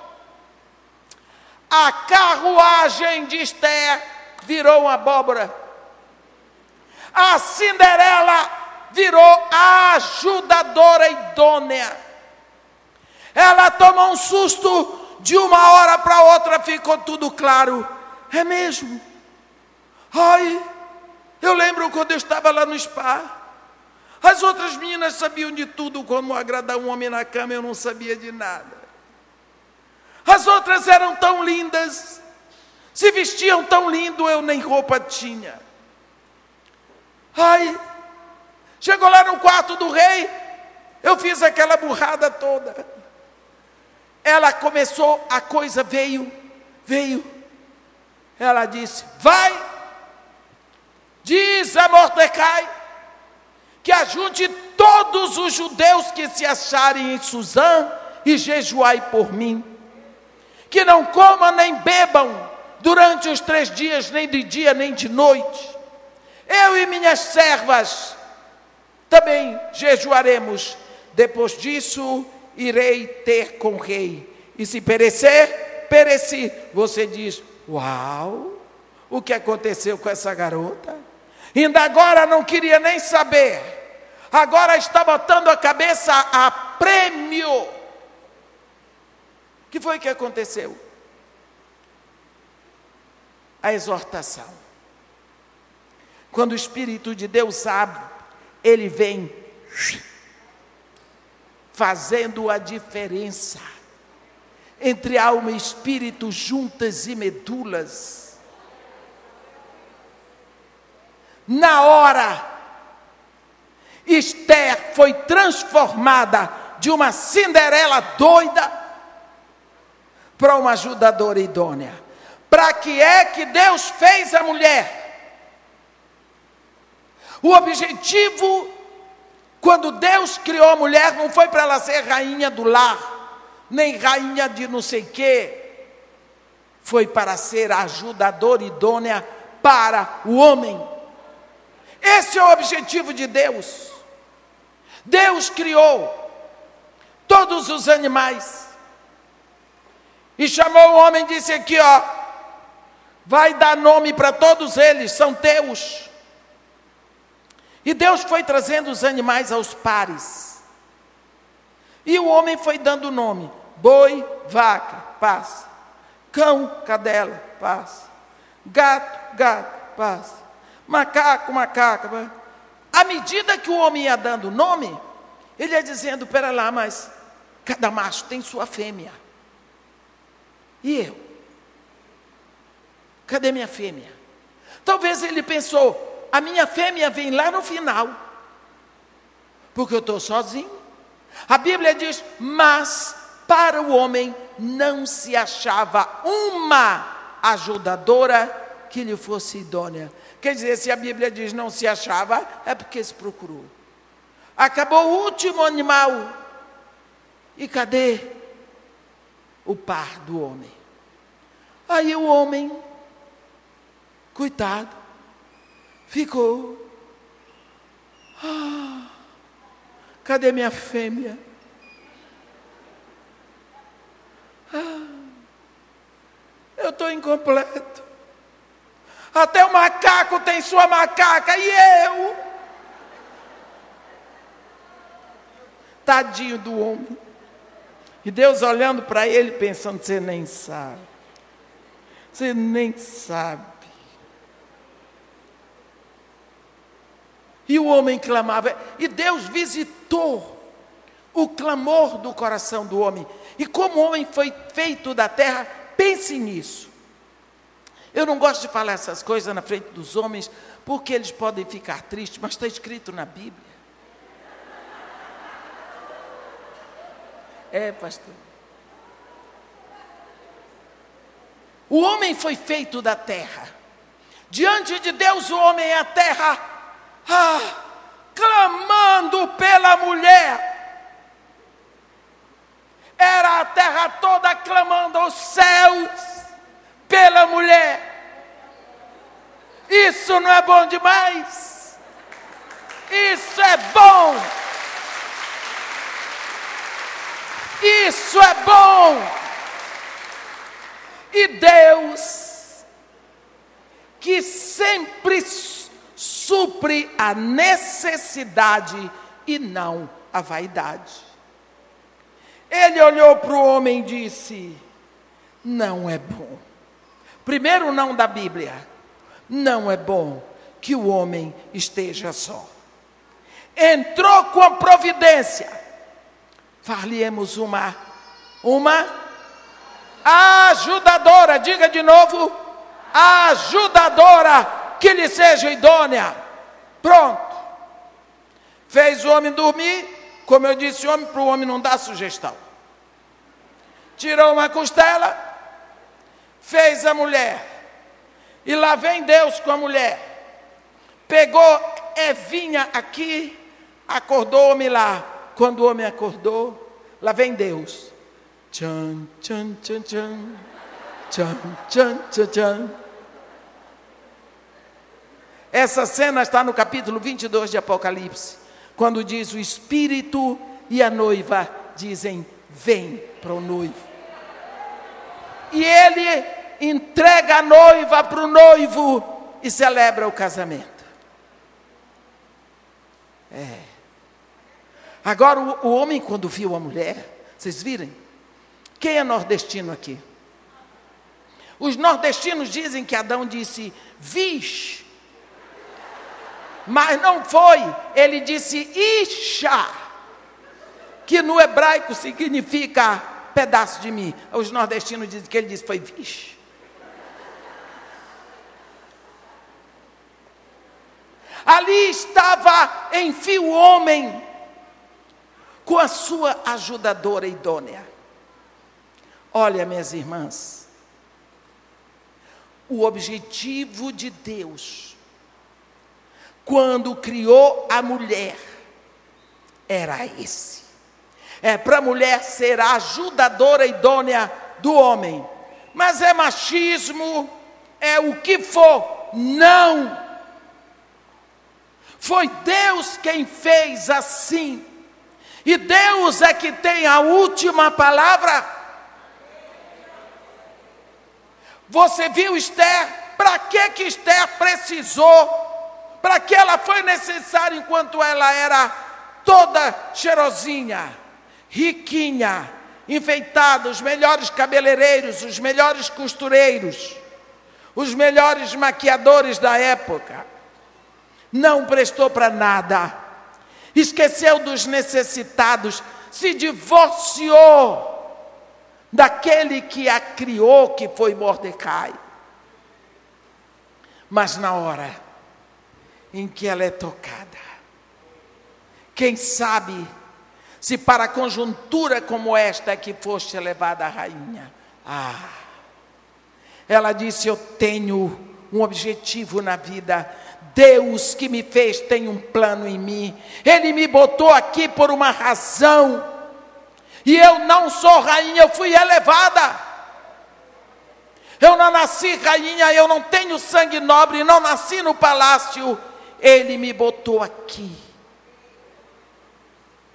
A carruagem de Ester virou uma abóbora. A Cinderela virou a ajudadora idônea. Ela tomou um susto, de uma hora para outra ficou tudo claro. É mesmo? Ai, eu lembro quando eu estava lá no spa. As outras meninas sabiam de tudo, como agradar um homem na cama, eu não sabia de nada. As outras eram tão lindas, se vestiam tão lindo, eu nem roupa tinha. Ai, chegou lá no quarto do rei, eu fiz aquela burrada toda. Ela começou, a coisa veio, veio. Ela disse: vai, diz a Mordecai, que ajunte todos os judeus que se acharem em Susã e jejuai por mim, que não comam nem bebam durante os três dias, nem de dia nem de noite. Eu e minhas servas também jejuaremos. Depois disso irei ter com o rei, e se perecer, pereci. Você diz: uau, o que aconteceu com essa garota? Ainda agora não queria nem saber, agora está botando a cabeça a prêmio. O que foi que aconteceu? A exortação. Quando o Espírito de Deus abre, ele vem fazendo a diferença entre alma e espírito, juntas e medulas. Na hora, Ester foi transformada de uma Cinderela doida para uma ajudadora idônea. Para que é que Deus fez a mulher? O objetivo, quando Deus criou a mulher, não foi para ela ser rainha do lar, nem rainha de não sei o quê. Foi para ser a ajudadora idônea para o homem. Esse é o objetivo de Deus. Deus criou todos os animais e chamou o homem e disse aqui, ó, vai dar nome para todos eles, são teus. E Deus foi trazendo os animais aos pares. E o homem foi dando nome: boi, vaca, passa. Cão, cadela, passa. Gato, gato, passa. Macaco, macaca. À medida que o homem ia dando nome, ele ia dizendo: pera lá, mas cada macho tem sua fêmea. E eu? Cadê minha fêmea? Talvez ele pensou: a minha fêmea vem lá no final, porque eu estou sozinho. A Bíblia diz: mas para o homem não se achava uma ajudadora que lhe fosse idônea. Quer dizer, se a Bíblia diz não se achava, é porque se procurou. Acabou o último animal. E cadê o par do homem? Aí o homem, coitado, ficou: ah, cadê minha fêmea? Ah, eu estou incompleto. Até o macaco tem sua macaca, e eu? Tadinho do homem. E Deus olhando para ele, pensando: você nem sabe. Você nem sabe. E o homem clamava, e Deus visitou o clamor do coração do homem. E como o homem foi feito da terra, pense nisso. Eu não gosto de falar essas coisas na frente dos homens, porque eles podem ficar tristes, mas está escrito na Bíblia. É, pastor. O homem foi feito da terra. Diante de Deus, o homem é a terra, ah, clamando pela mulher. Era a terra toda clamando aos céus pela mulher. Isso não é bom demais? Isso é bom! Isso é bom! E Deus, que sempre supre a necessidade e não a vaidade. Ele olhou para o homem e disse, não é bom. Primeiro não da Bíblia. Não é bom que o homem esteja só. Entrou com a providência. Far-lhe-emos uma, uma ajudadora. Diga de novo, ajudadora que lhe seja idônea. Pronto. Fez o homem dormir. Como eu disse, homem para o homem não dá sugestão. Tirou uma costela, fez a mulher. E lá vem Deus com a mulher. Pegou Evinha aqui, acordou o homem lá. Quando o homem acordou, lá vem Deus. Tchan, tchan, tchan, tchan. Tchan, tchan, tchan, tchan. Essa cena está no capítulo vinte e dois de Apocalipse. Quando diz o Espírito e a noiva, dizem, vem para o noivo. E ele entrega a noiva para o noivo e celebra o casamento. É. Agora o, o homem quando viu a mulher, vocês virem? Quem é nordestino aqui? Os nordestinos dizem que Adão disse, vis. Mas não foi, ele disse Isha, que no hebraico significa pedaço de mim. Os nordestinos dizem que ele disse foi vixe. Ali estava em fio o homem, com a sua ajudadora idônea. Olha, minhas irmãs, o objetivo de Deus, quando criou a mulher, era esse. É para a mulher ser a ajudadora idônea do homem. Mas é machismo, é o que for, não. Foi Deus quem fez assim. E Deus é que tem a última palavra. Você viu Ester? Para que que Ester precisou? Para que ela foi necessária enquanto ela era toda cheirosinha, riquinha, enfeitada, os melhores cabeleireiros, os melhores costureiros, os melhores maquiadores da época. Não prestou para nada. Esqueceu dos necessitados, se divorciou daquele que a criou, que foi Mordecai. Mas na hora em que ela é tocada, quem sabe, se para conjuntura como esta é que foste levada a rainha, ah, ela disse, eu tenho um objetivo na vida, Deus que me fez tem um plano em mim, Ele me botou aqui por uma razão, e eu não sou rainha, eu fui elevada, eu não nasci rainha, eu não tenho sangue nobre, não nasci no palácio, Ele me botou aqui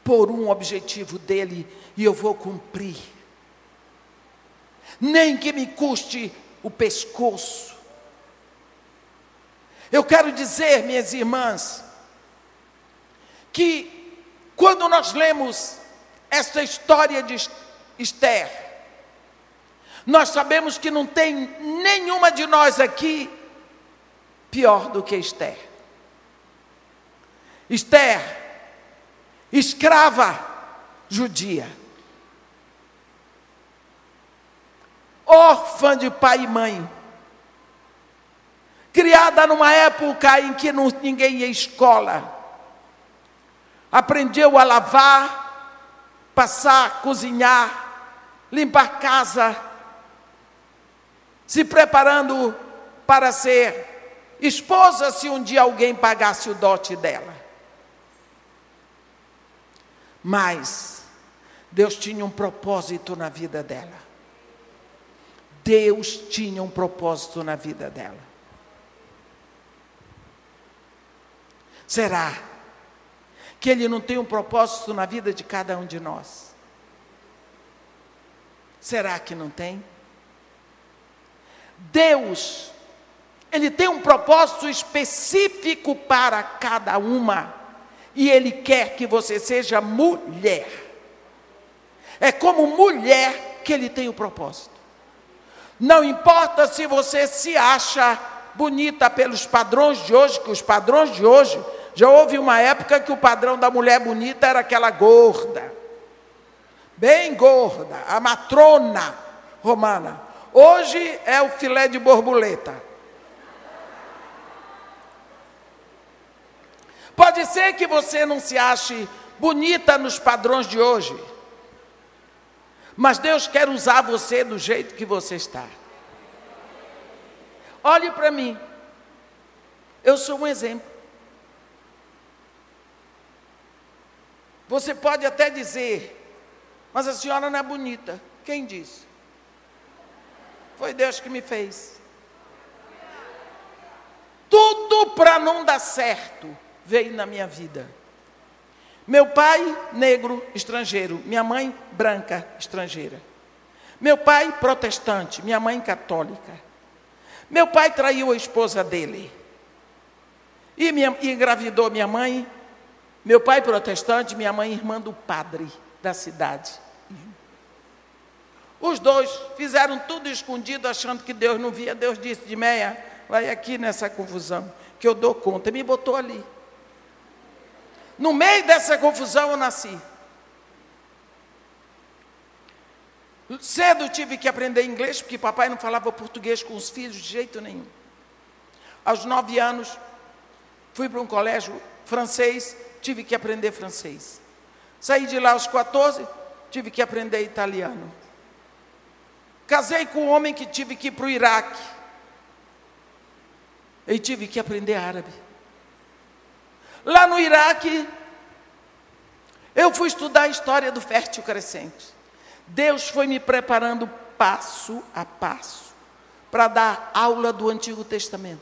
por um objetivo dele e eu vou cumprir. Nem que me custe o pescoço. Eu quero dizer, minhas irmãs, que quando nós lemos esta história de Ester, nós sabemos que não tem nenhuma de nós aqui pior do que Ester. Ester, escrava judia, órfã de pai e mãe, criada numa época em que não, ninguém ia à escola, aprendeu a lavar, passar, cozinhar, limpar a casa, se preparando para ser esposa se um dia alguém pagasse o dote dela. Mas Deus tinha um propósito na vida dela. Deus tinha um propósito na vida dela. Será que Ele não tem um propósito na vida de cada um de nós? Será que não tem? Deus, Ele tem um propósito específico para cada uma. E Ele quer que você seja mulher. É como mulher que Ele tem o propósito. Não importa se você se acha bonita pelos padrões de hoje, que os padrões de hoje, já houve uma época que o padrão da mulher bonita era aquela gorda, bem gorda, a matrona romana. Hoje é o filé de borboleta. Pode ser que você não se ache bonita nos padrões de hoje, mas Deus quer usar você do jeito que você está. Olhe para mim, eu sou um exemplo. Você pode até dizer, mas a senhora não é bonita. Quem disse? Foi Deus que me fez. Tudo para não dar certo veio na minha vida. Meu pai, negro, estrangeiro. Minha mãe, branca, estrangeira. Meu pai, protestante. Minha mãe, católica. Meu pai traiu a esposa dele. E, minha, e engravidou minha mãe. Meu pai, protestante. Minha mãe, irmã do padre da cidade. Os dois fizeram tudo escondido, achando que Deus não via. Deus disse de meia, vai aqui nessa confusão, que eu dou conta. E me botou ali. No meio dessa confusão eu nasci. Cedo tive que aprender inglês, porque papai não falava português com os filhos de jeito nenhum. Aos nove anos, fui para um colégio francês, tive que aprender francês. Saí de lá aos quatorze, tive que aprender italiano. Casei com um homem que tive que ir para o Iraque. E tive que aprender árabe. Lá no Iraque, eu fui estudar a história do fértil crescente. Deus foi me preparando passo a passo para dar aula do Antigo Testamento.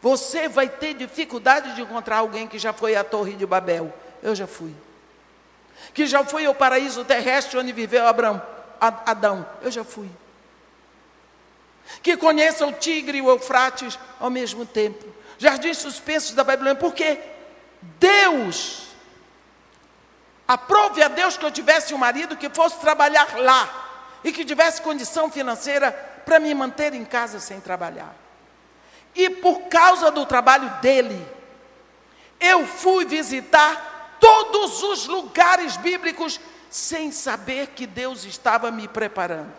Você vai ter dificuldade de encontrar alguém que já foi à Torre de Babel. Eu já fui. Que já foi ao paraíso terrestre onde viveu Abraão, Adão. Eu já fui. Que conheça o Tigre e o Eufrates ao mesmo tempo. Jardins suspensos da Babilônia, porque Deus, aprove a Deus que eu tivesse um marido que fosse trabalhar lá e que tivesse condição financeira para me manter em casa sem trabalhar. E por causa do trabalho dele, eu fui visitar todos os lugares bíblicos sem saber que Deus estava me preparando.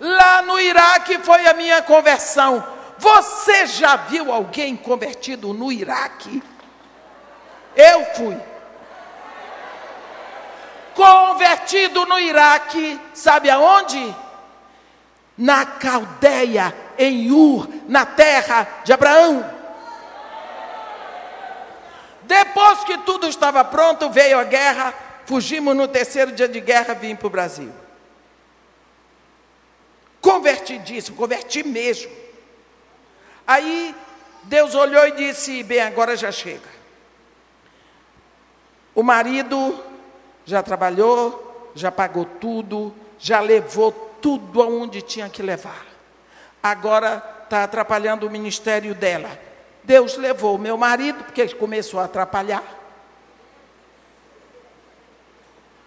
Lá no Iraque foi a minha conversão. Você já viu alguém convertido no Iraque? Eu fui. Convertido no Iraque, sabe aonde? Na Caldeia, em Ur, na terra de Abraão. Depois que tudo estava pronto, veio a guerra, fugimos no terceiro dia de guerra, vim para o Brasil. Convertidíssimo, converti mesmo. Aí Deus olhou e disse, bem, agora já chega. O marido já trabalhou, já pagou tudo, já levou tudo aonde tinha que levar. Agora está atrapalhando o ministério dela. Deus levou o meu marido, porque ele começou a atrapalhar.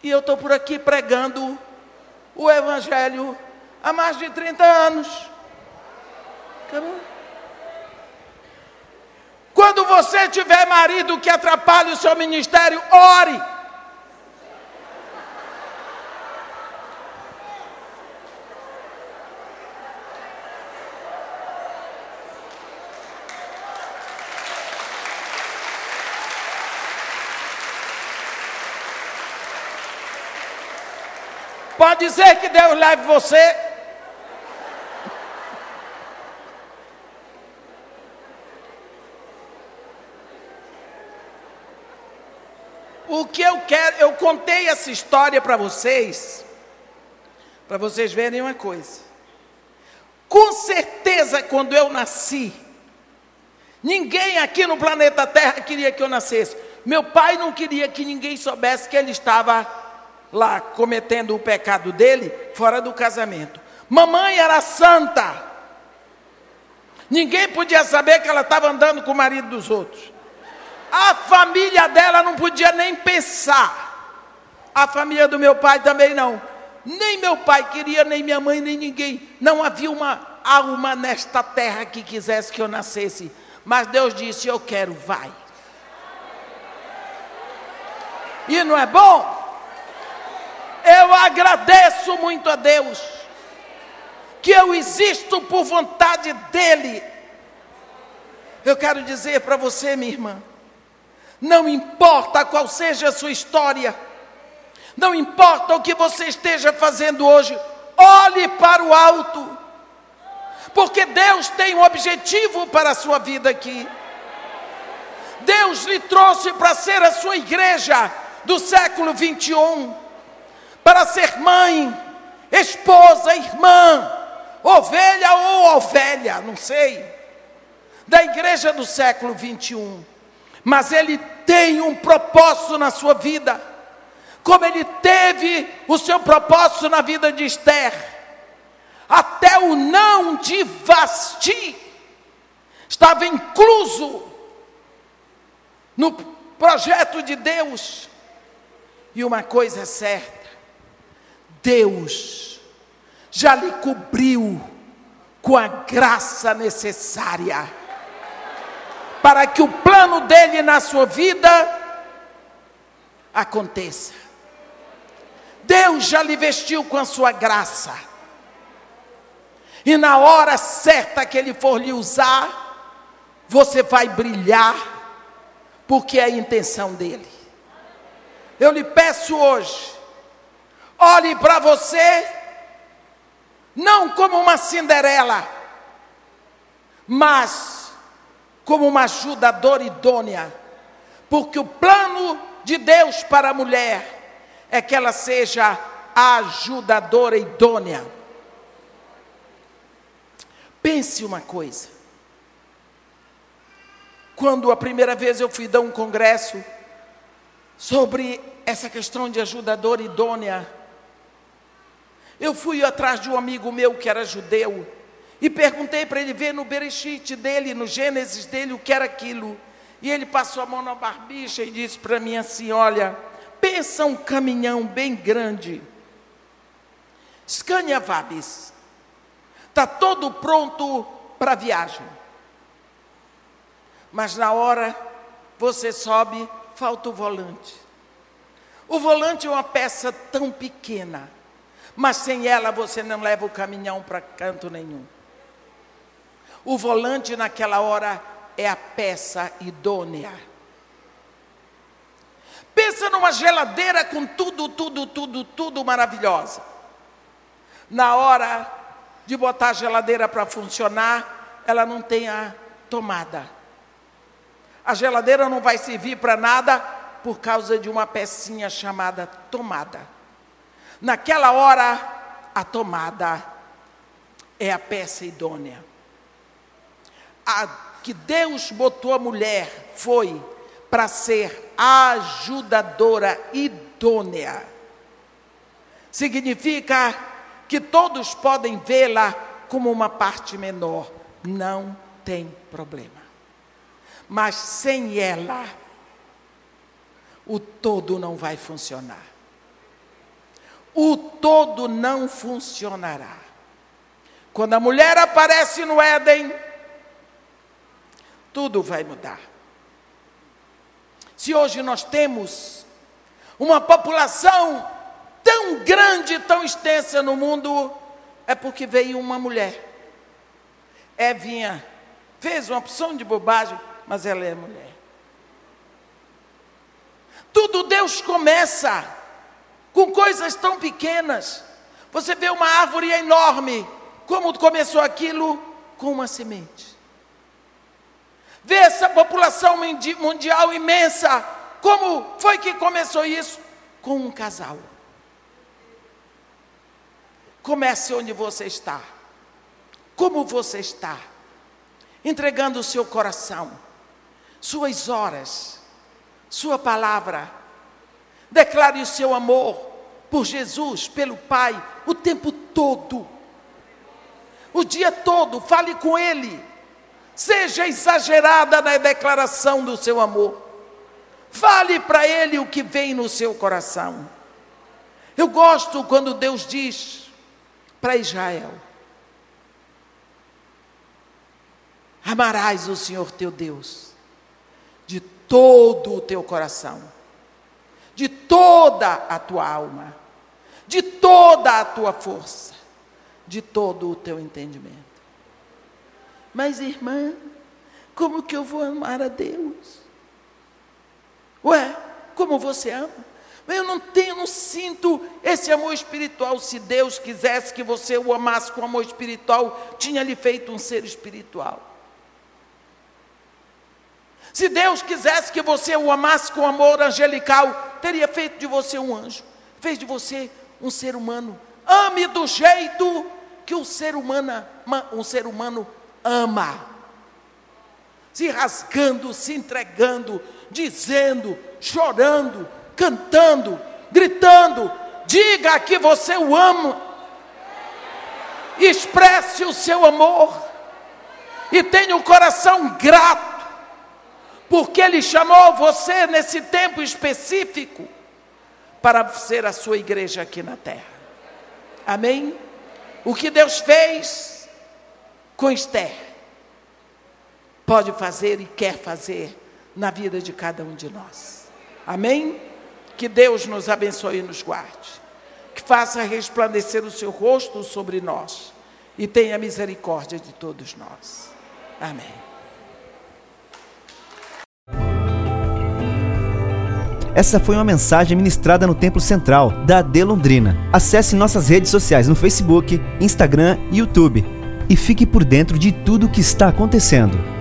E eu estou por aqui pregando o Evangelho há mais de trinta anos. Caramba. Quando você tiver marido que atrapalhe o seu ministério, ore. Pode ser que Deus leve você. O que eu quero, eu contei essa história para vocês, para vocês verem uma coisa. Com certeza, quando eu nasci, ninguém aqui no planeta Terra queria que eu nascesse. Meu pai não queria que ninguém soubesse que ele estava lá cometendo o pecado dele fora do casamento. Mamãe era santa, ninguém podia saber que ela estava andando com o marido dos outros. A família dela não podia nem pensar, a família do meu pai também não, nem meu pai queria, nem minha mãe, nem ninguém. Não havia uma alma nesta terra que quisesse que eu nascesse, mas Deus disse: eu quero, vai. E não é bom? Eu agradeço muito a Deus que eu existo por vontade dEle. Eu quero dizer para você, minha irmã, não importa qual seja a sua história, não importa o que você esteja fazendo hoje, olhe para o alto, porque Deus tem um objetivo para a sua vida aqui. Deus lhe trouxe para ser a sua igreja do século vinte e um. Para ser mãe, esposa, irmã, ovelha ou ovelha, não sei, da igreja do século vinte e um. Mas Ele tem um propósito na sua vida, como Ele teve o seu propósito na vida de Ester. Até o não de Vasti estava incluso no projeto de Deus. E uma coisa é certa: Deus já lhe cobriu com a graça necessária para que o plano dele na sua vida aconteça. Deus já lhe vestiu com a sua graça. E na hora certa que ele for lhe usar, você vai brilhar, porque é a intenção dele. Eu lhe peço hoje, olhe para você, não como uma Cinderela, mas como uma ajudadora idônea, porque o plano de Deus para a mulher é que ela seja a ajudadora idônea. Pense uma coisa: quando a primeira vez eu fui dar um congresso sobre essa questão de ajudadora idônea, eu fui atrás de um amigo meu que era judeu e perguntei para ele ver no Bereshit dele, no Gênesis dele, o que era aquilo. E ele passou a mão na barbicha e disse para mim assim: olha, pensa um caminhão bem grande, Scania Vabis, está todo pronto para a viagem, mas na hora você sobe, falta o volante. O volante é uma peça tão pequena, mas sem ela você não leva o caminhão para canto nenhum. O volante naquela hora é a peça idônea. Pensa numa geladeira com tudo, tudo, tudo, tudo maravilhosa. Na hora de botar a geladeira para funcionar, ela não tem a tomada. A geladeira não vai servir para nada por causa de uma pecinha chamada tomada. Naquela hora, a tomada é a peça idônea. A que Deus botou a mulher foi para ser a ajudadora idônea. Significa que todos podem vê-la como uma parte menor, não tem problema. Mas sem ela, o todo não vai funcionar. O todo não funcionará. Quando a mulher aparece no Éden, tudo vai mudar. Se hoje nós temos uma população tão grande, tão extensa no mundo, é porque veio uma mulher. Evinha fez uma opção de bobagem, mas ela é mulher. Tudo Deus começa com coisas tão pequenas. Você vê uma árvore enorme, como começou aquilo? Com uma semente. Vê essa população mundial imensa, como foi que começou isso? Com um casal. Comece onde você está, como você está, entregando o seu coração, suas horas, sua palavra. Declare o seu amor por Jesus, pelo Pai, o tempo todo, o dia todo. Fale com Ele. Seja exagerada na declaração do seu amor. Fale para Ele o que vem no seu coração. Eu gosto quando Deus diz para Israel: amarás o Senhor teu Deus de todo o teu coração, de toda a tua alma, de toda a tua força, de todo o teu entendimento. Mas, irmã, como que eu vou amar a Deus? Ué, como você ama? Eu não tenho, não sinto esse amor espiritual. Se Deus quisesse que você o amasse com amor espiritual, tinha lhe feito um ser espiritual. Se Deus quisesse que você o amasse com amor angelical, teria feito de você um anjo, fez de você um ser humano. Ame do jeito que um ser humano, um ser humano ama, se rasgando, se entregando, dizendo, chorando, cantando, gritando. Diga que você o ama, expresse o seu amor, e tenha o coração grato, porque Ele chamou você nesse tempo específico, para ser a sua igreja aqui na terra. Amém? O que Deus fez com Ester, pode fazer e quer fazer na vida de cada um de nós. Amém? Que Deus nos abençoe e nos guarde, que faça resplandecer o seu rosto sobre nós e tenha misericórdia de todos nós. Amém. Essa foi uma mensagem ministrada no Templo Central da AD Londrina. Acesse nossas redes sociais no Facebook, Instagram e YouTube e fique por dentro de tudo o que está acontecendo.